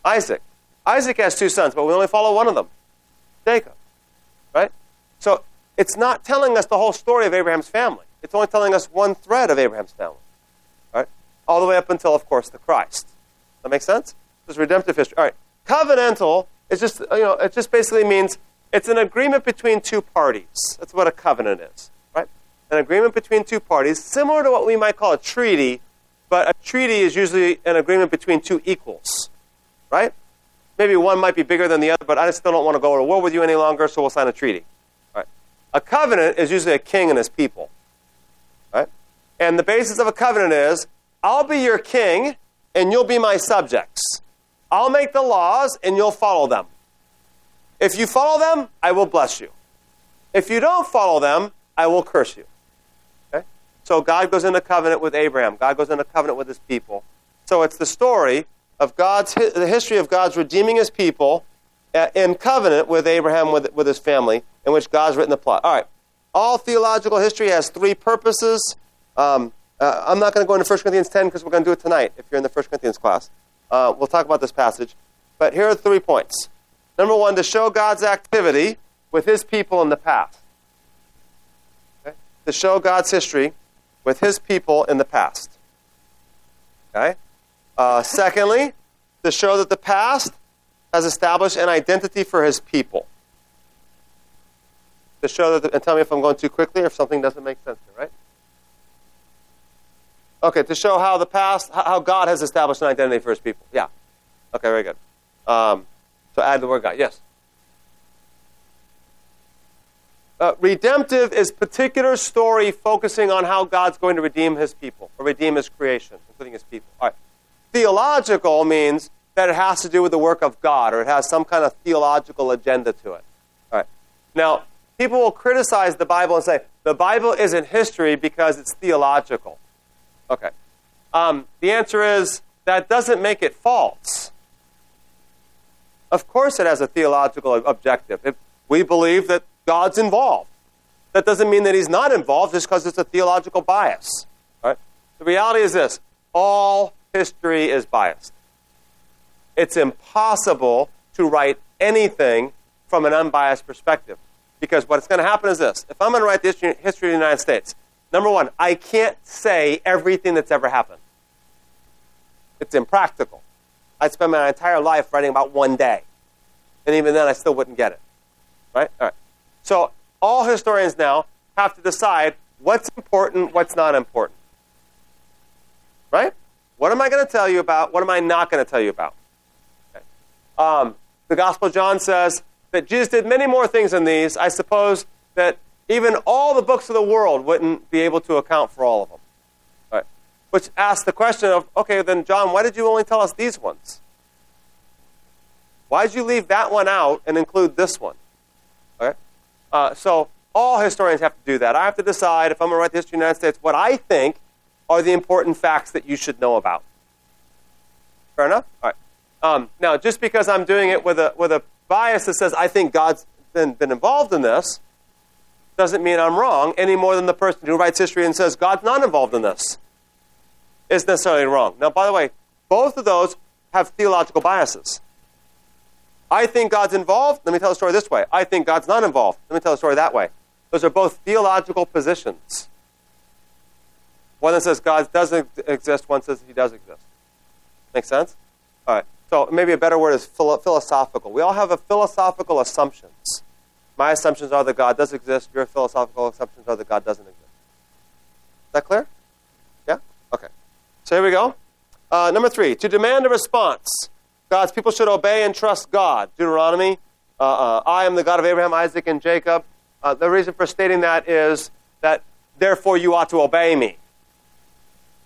Isaac. Isaac has two sons, but we only follow one of them. Jacob. Right? So it's not telling us the whole story of Abraham's family. It's only telling us one thread of Abraham's family. Right? All the way up until, of course, the Christ. That make sense? This is redemptive history. All right. Covenantal is just, you know, it just basically means it's an agreement between two parties. That's what a covenant is. Right? An agreement between two parties, similar to what we might call a treaty, but a treaty is usually an agreement between two equals. Right? Maybe one might be bigger than the other, but I still don't want to go to war with you any longer, so we'll sign a treaty. All right. A covenant is usually a king and his people. Right? And the basis of a covenant is, I'll be your king, and you'll be my subjects. I'll make the laws, and you'll follow them. If you follow them, I will bless you. If you don't follow them, I will curse you. Okay? So God goes into covenant with Abraham. God goes into covenant with his people. So it's the story of God's, the history of God's redeeming his people in covenant with Abraham, with, with his family, in which God's written the plot. All right. All theological history has three purposes. Um, uh, I'm not going to go into First Corinthians ten because we're going to do it tonight if you're in the First Corinthians class. Uh, we'll talk about this passage. But here are three points. Number one, to show God's activity with his people in the past. Okay? To show God's history with his people in the past. Okay? Uh, secondly, to show that the past has established an identity for his people. To show that, the, and tell me if I'm going too quickly or if something doesn't make sense here, right? Okay, to show how the past, how God has established an identity for his people. Yeah. Okay, very good. Um, so add the word God. Yes. Uh, redemptive is particular story focusing on how God's going to redeem his people, or redeem his creation, including his people. All right. Theological means that it has to do with the work of God, or it has some kind of theological agenda to it. All right. Now, people will criticize the Bible and say, the Bible isn't history because it's theological. Okay. Um, the answer is, that doesn't make it false. Of course it has a theological objective. If we believe that God's involved, that doesn't mean that he's not involved just because it's a theological bias. All right. The reality is this. All history is biased. It's impossible to write anything from an unbiased perspective. Because what's going to happen is this. If I'm going to write the history, history of the United States, number one, I can't say everything that's ever happened. It's impractical. I'd spend my entire life writing about one day. And even then, I still wouldn't get it. Right? All right. So all historians now have to decide what's important, what's not important. Right? What am I going to tell you about? What am I not going to tell you about? Okay. Um, the Gospel of John says that Jesus did many more things than these. I suppose that even all the books of the world wouldn't be able to account for all of them. All right. Which asks the question of, okay, then, John, why did you only tell us these ones? Why did you leave that one out and include this one? All right. Uh, so all historians have to do that. I have to decide, if I'm going to write the history of the United States, what I think are the important facts that you should know about. Fair enough? All right. Um, now, just because I'm doing it with a with a bias that says I think God's been, been involved in this doesn't mean I'm wrong any more than the person who writes history and says God's not involved in this is necessarily wrong. Now, by the way, both of those have theological biases. I think God's involved. Let me tell the story this way. I think God's not involved. Let me tell the story that way. Those are both theological positions. One that says God doesn't exist, one says he does exist. Make sense? All right. So maybe a better word is philo- philosophical. We all have a philosophical assumptions. My assumptions are that God does exist. Your philosophical assumptions are that God doesn't exist. that clear? Yeah? Okay. So here we go. Uh, number three, to demand a response. God's people should obey and trust God. Deuteronomy, uh, uh, I am the God of Abraham, Isaac, and Jacob. Uh, the reason for stating that is that therefore you ought to obey me.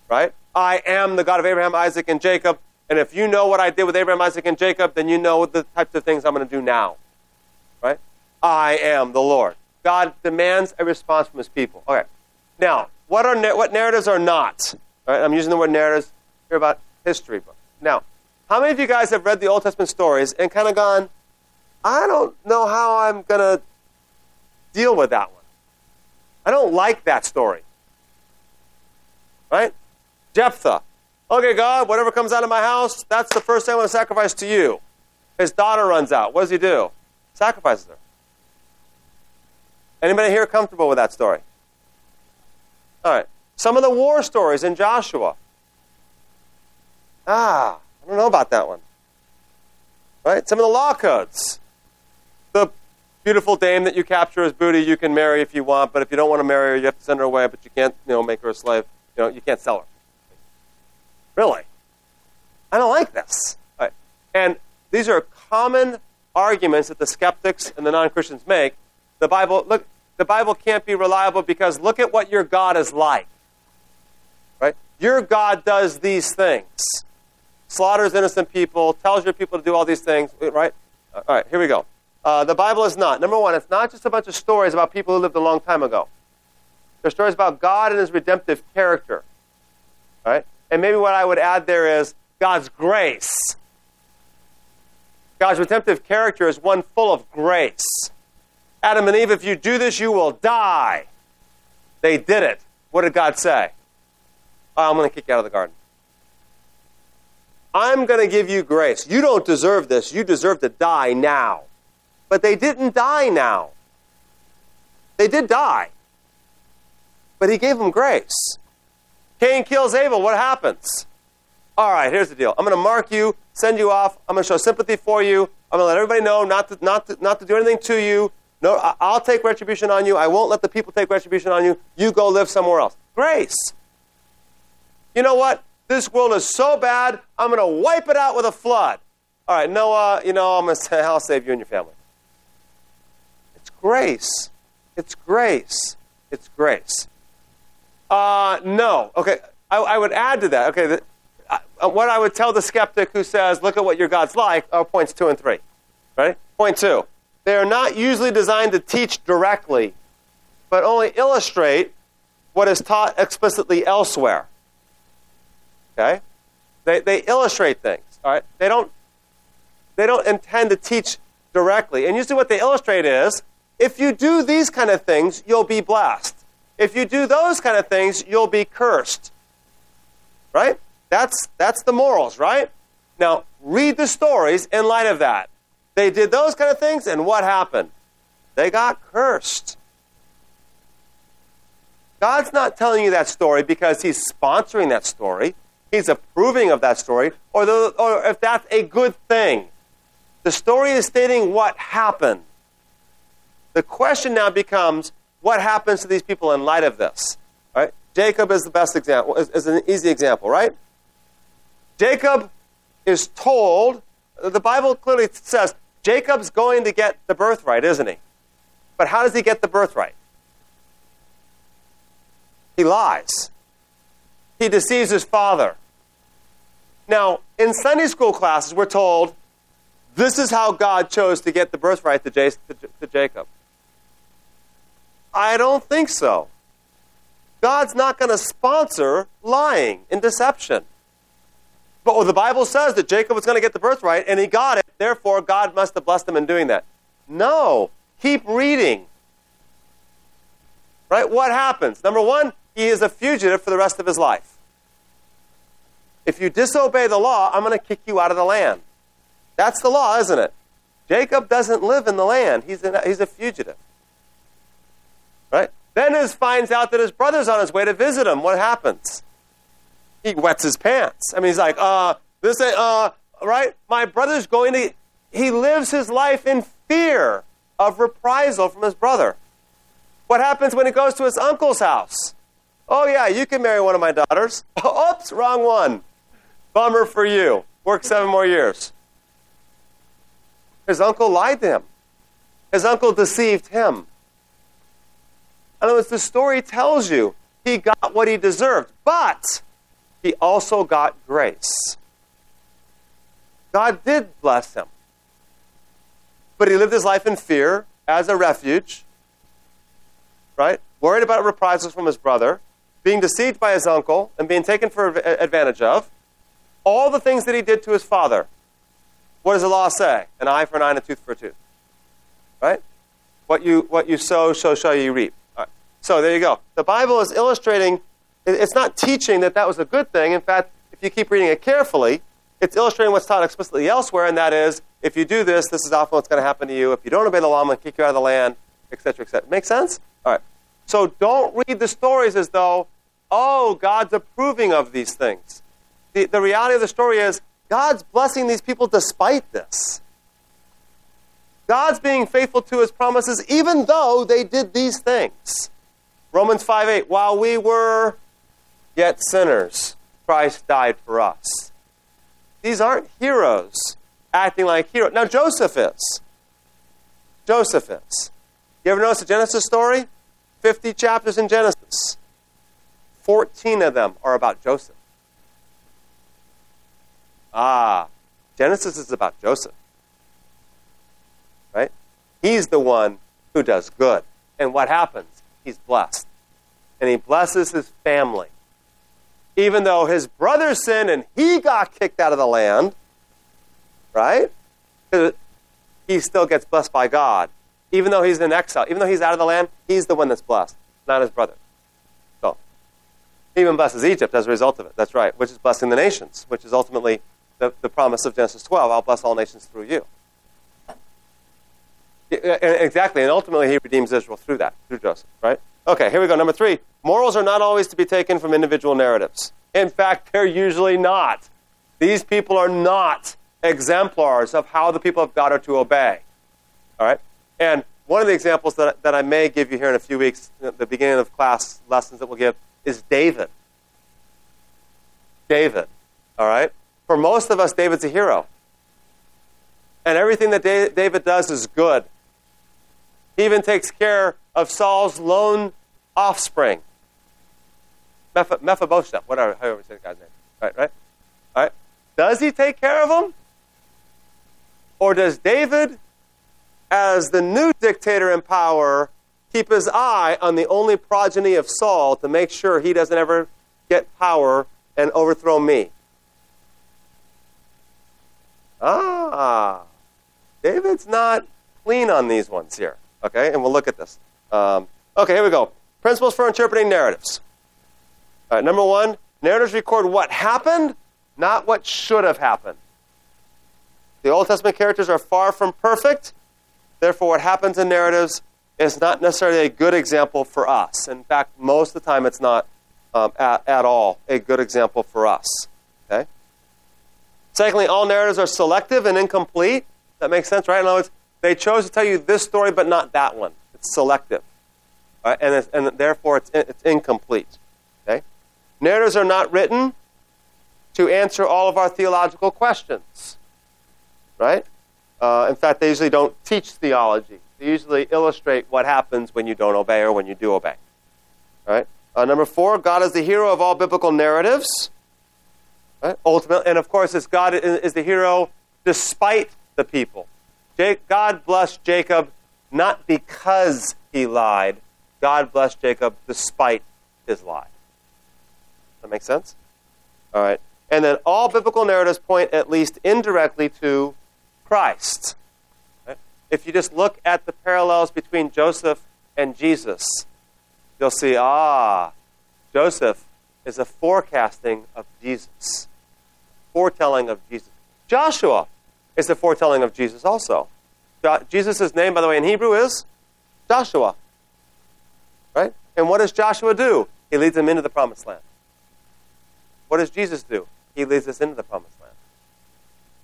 Right? I am the God of Abraham, Isaac, and Jacob. And if you know what I did with Abraham, Isaac, and Jacob, then you know the types of things I'm going to do now. Right? I am the Lord. God demands a response from his people. Okay. Now, what are na- what narratives are not? All right? I'm using the word narratives here about history books. Now, how many of you guys have read the Old Testament stories and kind of gone, I don't know how I'm going to deal with that one. I don't like that story. Right? Jephthah. Okay, God, whatever comes out of my house, that's the first thing I'm going to sacrifice to you. His daughter runs out. What does he do? Sacrifices her. Anybody here comfortable with that story? All right. Some of the war stories in Joshua. Ah, I don't know about that one. Right? Some of the law codes. The beautiful dame that you capture as booty, you can marry if you want, but if you don't want to marry her, you have to send her away, but you can't, you know, make her a slave. You know, you can't sell her. Really? I don't like this. All right. And these are common arguments that the skeptics and the non-Christians make. The Bible, look, the Bible can't be reliable because look at what your God is like. Right? Your God does these things. Slaughters innocent people, tells your people to do all these things, right? All right, here we go. Uh, the Bible is not. Number one, it's not just a bunch of stories about people who lived a long time ago. They're stories about God and his redemptive character. All right? And maybe what I would add there is God's grace. God's redemptive character is one full of grace. Adam and Eve, if you do this, you will die. They did it. What did God say? Oh, I'm going to kick you out of the garden. I'm going to give you grace. You don't deserve this. You deserve to die now. But they didn't die now. They did die. But he gave them grace. Cain kills Abel. What happens? All right, here's the deal. I'm going to mark you, send you off. I'm going to show sympathy for you. I'm going to let everybody know not to, not to, not to do anything to you. No, I'll take retribution on you. I won't let the people take retribution on you. You go live somewhere else. Grace. You know what? This world is so bad, I'm going to wipe it out with a flood. All right, Noah, you know, I'm going to say, I'll save you and your family. It's grace. It's grace. It's grace. Uh, no. Okay, I, I would add to that. Okay, the, uh, what I would tell the skeptic who says, look at what your God's like, are points two and three. Right? Point two. They are not usually designed to teach directly, but only illustrate what is taught explicitly elsewhere. Okay? They they illustrate things. All right? They don't they don't intend to teach directly. And usually what they illustrate is, if you do these kind of things, you'll be blessed. If you do those kind of things, you'll be cursed. Right? That's that's the morals, right? Now, read the stories in light of that. They did those kind of things, and what happened? They got cursed. God's not telling you that story because he's sponsoring that story. He's approving of that story, or, the, or if that's a good thing. The story is stating what happened. The question now becomes, what happens to these people in light of this? Right? Jacob is the best example, is, is an easy example, right? Jacob is told, the Bible clearly says, Jacob's going to get the birthright, isn't he? But how does he get the birthright? He lies. He deceives his father. Now, in Sunday school classes, we're told, this is how God chose to get the birthright to, J- to, J- to Jacob. I don't think so. God's not going to sponsor lying and deception. But well, the Bible says that Jacob was going to get the birthright, and he got it. Therefore, God must have blessed him in doing that. No. Keep reading. Right? What happens? Number one, he is a fugitive for the rest of his life. If you disobey the law, I'm going to kick you out of the land. That's the law, isn't it? Jacob doesn't live in the land. He's a, he's a fugitive. Right? Then he finds out that his brother's on his way to visit him. What happens? He wets his pants. I mean, he's like, uh, this ain't, uh, right? My brother's going to, he lives his life in fear of reprisal from his brother. What happens when he goes to his uncle's house? Oh, yeah, you can marry one of my daughters. Oops, wrong one. Bummer for you. Work seven more years. His uncle lied to him. His uncle deceived him. In other words, the story tells you he got what he deserved, but he also got grace. God did bless him. But he lived his life in fear as a refuge, right? Worried about reprisals from his brother, being deceived by his uncle, and being taken for advantage of. All the things that he did to his father. What does the law say? An eye for an eye and a tooth for a tooth. Right? What you, what you sow, so shall you reap. All right. So there you go. The Bible is illustrating, it's not teaching that that was a good thing. In fact, if you keep reading it carefully, it's illustrating what's taught explicitly elsewhere, and that is, if you do this, this is often what's going to happen to you. If you don't obey the law, I'm going to kick you out of the land, et cetera, et cetera. Make sense? All right. So don't read the stories as though, oh, God's approving of these things. The, the reality of the story is God's blessing these people despite this. God's being faithful to his promises even though they did these things. Romans five eight, while we were yet sinners, Christ died for us. These aren't heroes acting like heroes. Now, Joseph is. Joseph is. You ever notice the Genesis story? fifty chapters in Genesis. fourteen of them are about Joseph. Ah, Genesis is about Joseph, right? He's the one who does good. And what happens? He's blessed. And he blesses his family. Even though his brother sinned and he got kicked out of the land, right? He still gets blessed by God. Even though he's in exile, even though he's out of the land, he's the one that's blessed, not his brother. So, he even blesses Egypt as a result of it. That's right, which is blessing the nations, which is ultimately The, the promise of Genesis twelve, I'll bless all nations through you. Exactly, and ultimately he redeems Israel through that, through Joseph, right? Okay, here we go, number three. Morals are not always to be taken from individual narratives. In fact, they're usually not. These people are not exemplars of how the people of God are to obey. All right? And one of the examples that, that I may give you here in a few weeks, at the beginning of class lessons that we'll give, is David. David, all right? For most of us, David's a hero. And everything that David does is good. He even takes care of Saul's lone offspring. Meph- Mephibosheth, whatever, however you say the guy's name. Right, right? All right. Does he take care of him? Or does David, as the new dictator in power, keep his eye on the only progeny of Saul to make sure he doesn't ever get power and overthrow me? Ah, David's not clean on these ones here. Okay, and we'll look at this. Um, okay, here we go. Principles for interpreting narratives. All right, number one, narratives record what happened, not what should have happened. The Old Testament characters are far from perfect. Therefore, what happens in narratives is not necessarily a good example for us. In fact, most of the time it's not um, at, at all a good example for us. Okay? Secondly, all narratives are selective and incomplete. That makes sense, right? In other words, they chose to tell you this story, but not that one. It's selective. All right? and, it's, and therefore, it's, in, it's incomplete. Okay? Narratives are not written to answer all of our theological questions. Right? Uh, in fact, they usually don't teach theology. They usually illustrate what happens when you don't obey or when you do obey. All right? Uh, number four, God is the hero of all biblical narratives. Right? Ultimately, and of course, it's God is the hero despite the people. God blessed Jacob not because he lied. God blessed Jacob despite his lie. That make sense? All right. And then all biblical narratives point at least indirectly to Christ. Right? If you just look at the parallels between Joseph and Jesus, you'll see, ah, Joseph is a forecasting of Jesus. Foretelling of Jesus. Joshua is the foretelling of Jesus also. Jo- Jesus' name, by the way, in Hebrew is Joshua. Right? And what does Joshua do? He leads them into the promised land. What does Jesus do? He leads us into the promised land.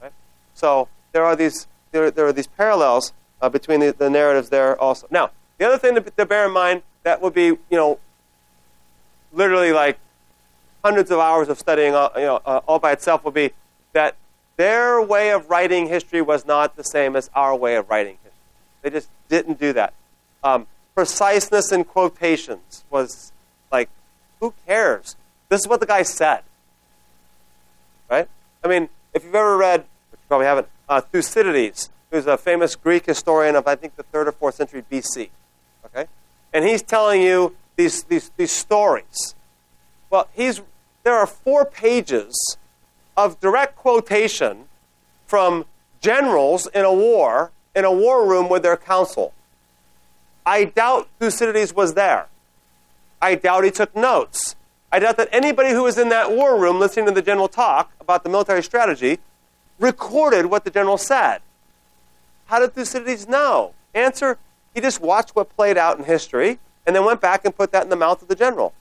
Right? So there are these there, there are these parallels uh, between the, the narratives there also. Now, the other thing to, to bear in mind that would be, you know, literally like hundreds of hours of studying all, you know, uh, all by itself will be that their way of writing history was not the same as our way of writing history. They just didn't do that. Um, preciseness in quotations was like, who cares? This is what the guy said. Right? I mean, if you've ever read, which you probably haven't, uh, Thucydides, who's a famous Greek historian of, I think, the third or fourth century B C. Okay? And he's telling you these, these, these stories. Well, he's there are four pages of direct quotation from generals in a war, in a war room with their council. I doubt Thucydides was there. I doubt he took notes. I doubt that anybody who was in that war room listening to the general talk about the military strategy recorded what the general said. How did Thucydides know? Answer, he just watched what played out in history and then went back and put that in the mouth of the general.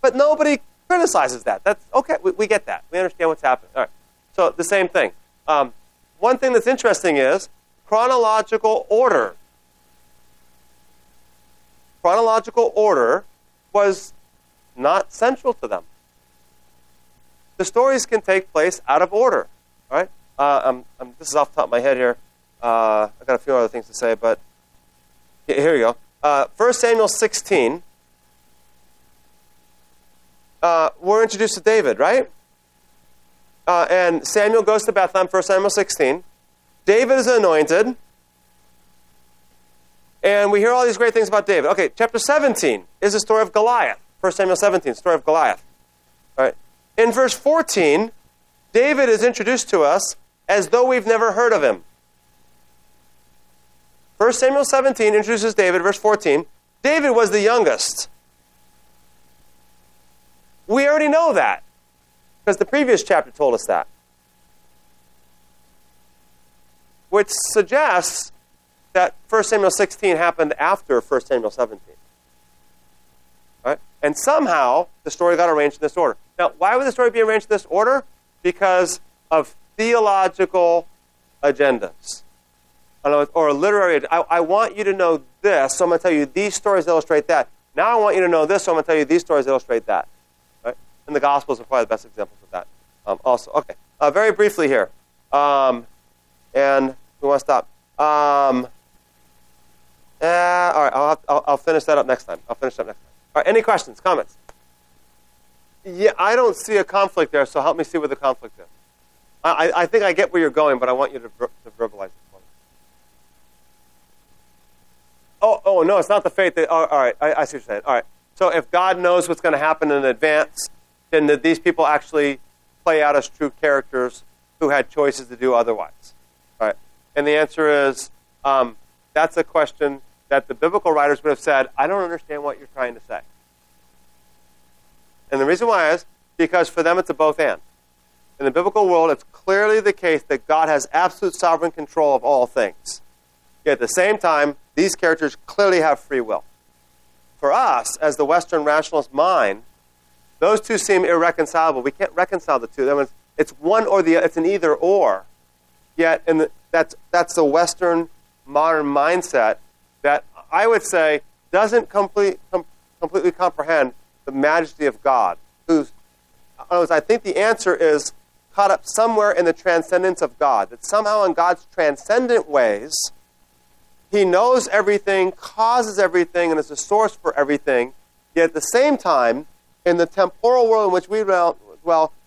But nobody criticizes that. That's okay, we, we get that. We understand what's happening. All right. So the same thing. Um, one thing that's interesting is chronological order. Chronological order was not central to them. The stories can take place out of order. All right? Uh, I'm, I'm, this is off the top of my head here. Uh, I've got a few other things to say, but here you go. Uh, First Samuel sixteen. Uh, we're introduced to David, right? Uh, and Samuel goes to Bethlehem, First Samuel sixteen. David is anointed. And we hear all these great things about David. Okay, chapter seventeen is the story of Goliath. First Samuel seventeen, story of Goliath. All right. In verse fourteen, David is introduced to us as though we've never heard of him. First Samuel seventeen introduces David, verse fourteen. David was the youngest. We already know that because the previous chapter told us that. Which suggests that First Samuel sixteen happened after First Samuel seventeen. All right? And somehow the story got arranged in this order. Now, why would the story be arranged in this order? Because of theological agendas. Or literary. I, I want you to know this, so I'm going to tell you these stories illustrate that. Now I want you to know this, so I'm going to tell you these stories illustrate that. And the Gospels are probably the best examples of that. Um, also, okay, uh, very briefly here. Um, and we want to stop. Um, uh, all right, I'll, I'll, I'll finish that up next time. I'll finish that up next time. All right, any questions, comments? Yeah, I don't see a conflict there, so help me see where the conflict is. I, I think I get where you're going, but I want you to, ver- to verbalize it for me. Oh, oh, no, it's not the faith that, oh, all right, I, I see what you're saying. All right, so if God knows what's going to happen in advance, then did these people actually play out as true characters who had choices to do otherwise? All right. And the answer is, um, that's a question that the biblical writers would have said, I don't understand what you're trying to say. And the reason why is because for them it's a both and. In the biblical world, it's clearly the case that God has absolute sovereign control of all things. Yet at the same time, these characters clearly have free will. For us, as the Western rationalist mind, those two seem irreconcilable. We can't reconcile the two. It's one or the other. It's an either or. Yet, in the, that's that's the Western modern mindset that I would say doesn't complete, com, completely comprehend the majesty of God. Who's, I think the answer is caught up somewhere in the transcendence of God. That somehow in God's transcendent ways, He knows everything, causes everything, and is the source for everything. Yet at the same time, in the temporal world in which we dwell,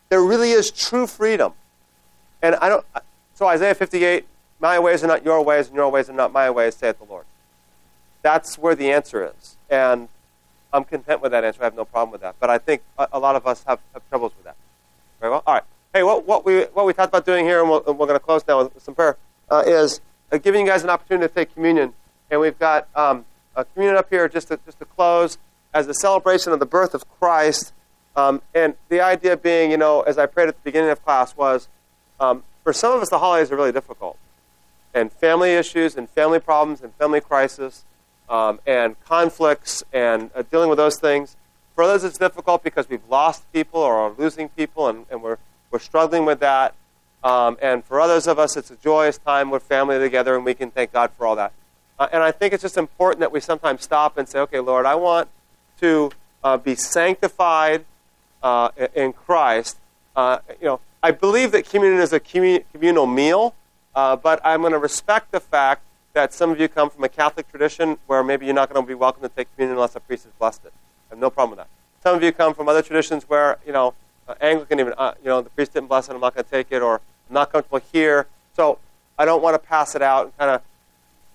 there really is true freedom. And I don't. So Isaiah fifty-eight, my ways are not your ways, and your ways are not my ways, saith the Lord. That's where the answer is. And I'm content with that answer. I have no problem with that. But I think a lot of us have, have troubles with that. Very well. All right. Hey, what, what we what we talked about doing here, and we'll, we're going to close now with some prayer, uh, is uh, giving you guys an opportunity to take communion. And we've got um, a communion up here just to, just to close, as the celebration of the birth of Christ. Um, and the idea being, you know, as I prayed at the beginning of class was, um, for some of us, the holidays are really difficult. And family issues and family problems and family crisis um, and conflicts and uh, dealing with those things. For others, it's difficult because we've lost people or are losing people, and, and we're, we're struggling with that. Um, and for others of us, it's a joyous time. We're family together, and we can thank God for all that. Uh, and I think it's just important that we sometimes stop and say, okay, Lord, I want to uh, be sanctified uh, in Christ. Uh, you know, I believe that communion is a communal meal, uh, but I'm going to respect the fact that some of you come from a Catholic tradition where maybe you're not going to be welcome to take communion unless a priest has blessed it. I have no problem with that. Some of you come from other traditions where, you know, uh, Anglican even, uh, you know, the priest didn't bless it, I'm not going to take it, or I'm not comfortable here. So I don't want to pass it out and kind of,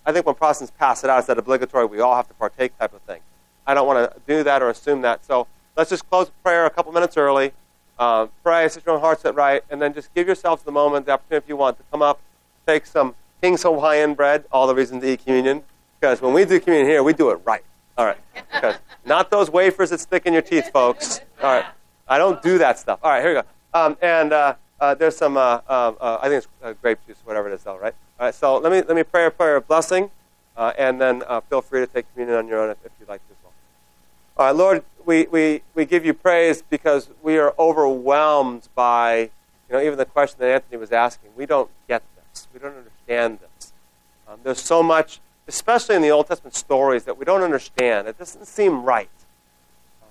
I think when Protestants pass it out, it's that obligatory, we all have to partake type of thing. I don't want to do that or assume that. So let's just close with prayer a couple minutes early. Uh, pray, sit your own hearts at right, and then just give yourselves the moment, the opportunity if you want, to come up, take some King's Hawaiian bread, all the reason to eat communion. Because when we do communion here, we do it right. All right. Because not those wafers that stick in your teeth, folks. All right. I don't do that stuff. All right, here we go. Um, and uh, uh, there's some, uh, uh, uh, I think it's uh, grape juice, whatever it is, though, right? All right, so let me let me pray a prayer of blessing, uh, and then uh, feel free to take communion on your own if, if you'd like to as well. All right, Lord, we, we, we give you praise because we are overwhelmed by, you know, even the question that Anthony was asking. We don't get this. We don't understand this. Um, there's so much, especially in the Old Testament stories, that we don't understand. It doesn't seem right.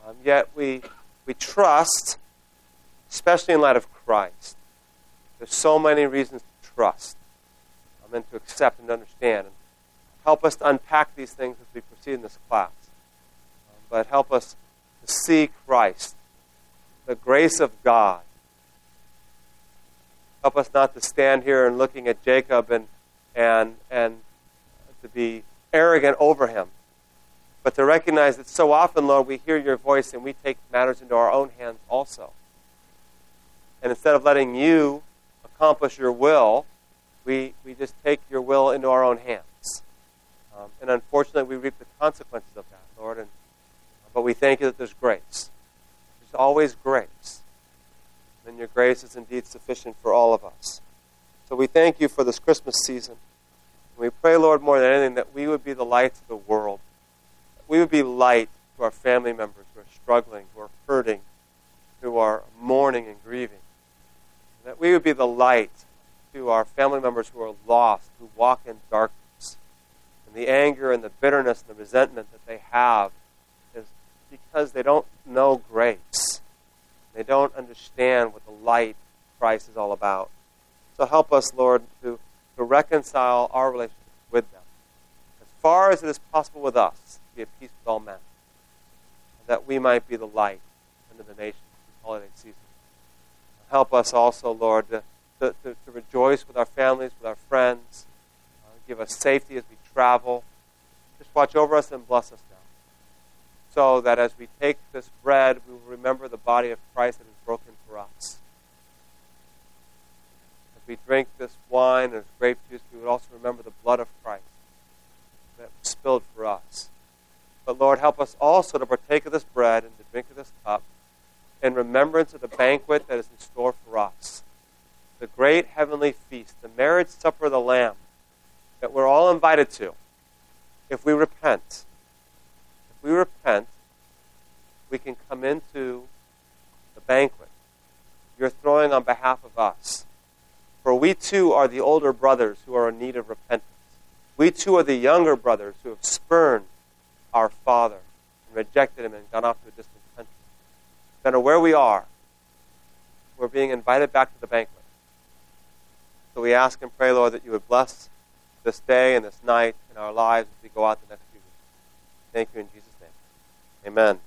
Um, yet we we trust, especially in light of Christ. There's so many reasons to trust. And to accept and understand. And help us to unpack these things as we proceed in this class. Um, but help us to see Christ, the grace of God. Help us not to stand here and looking at Jacob and, and, and to be arrogant over him, but to recognize that so often, Lord, we hear your voice and we take matters into our own hands also. And instead of letting you accomplish your will, We, we just take your will into our own hands. Um, and unfortunately, we reap the consequences of that, Lord. And, but we thank you that there's grace. There's always grace. And your grace is indeed sufficient for all of us. So we thank you for this Christmas season. And we pray, Lord, more than anything, that we would be the lights of the world. That we would be light to our family members who are struggling, who are hurting, who are mourning and grieving. And that we would be the light to our family members who are lost, who walk in darkness. And the anger and the bitterness and the resentment that they have is because they don't know grace. They don't understand what the light of Christ is all about. So help us, Lord, to, to reconcile our relationship with them. As far as it is possible with us, to be at peace with all men. That we might be the light unto the nation this holiday season. Help us also, Lord, to To, to, to rejoice with our families, with our friends. Uh, give us safety as we travel. Just watch over us and bless us now. So that as we take this bread, we will remember the body of Christ that is broken for us. As we drink this wine and this grape juice, we would also remember the blood of Christ that was spilled for us. But Lord, help us also to partake of this bread and to drink of this cup in remembrance of the banquet that is in store for us. The great heavenly feast, the marriage supper of the Lamb that we're all invited to if we repent. If we repent, we can come into the banquet you're throwing on behalf of us. For we too are the older brothers who are in need of repentance. We too are the younger brothers who have spurned our Father and rejected him and gone off to a distant country. No matter where we are, we're being invited back to the banquet. So we ask and pray, Lord, that you would bless this day and this night in our lives as we go out the next few weeks. Thank you in Jesus' name. Amen.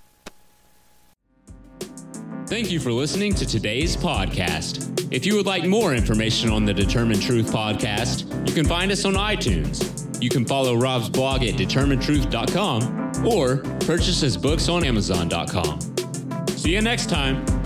Thank you for listening to today's podcast. If you would like more information on the Determined Truth podcast, you can find us on iTunes. You can follow Rob's blog at determined truth dot com or purchase his books on amazon dot com. See you next time.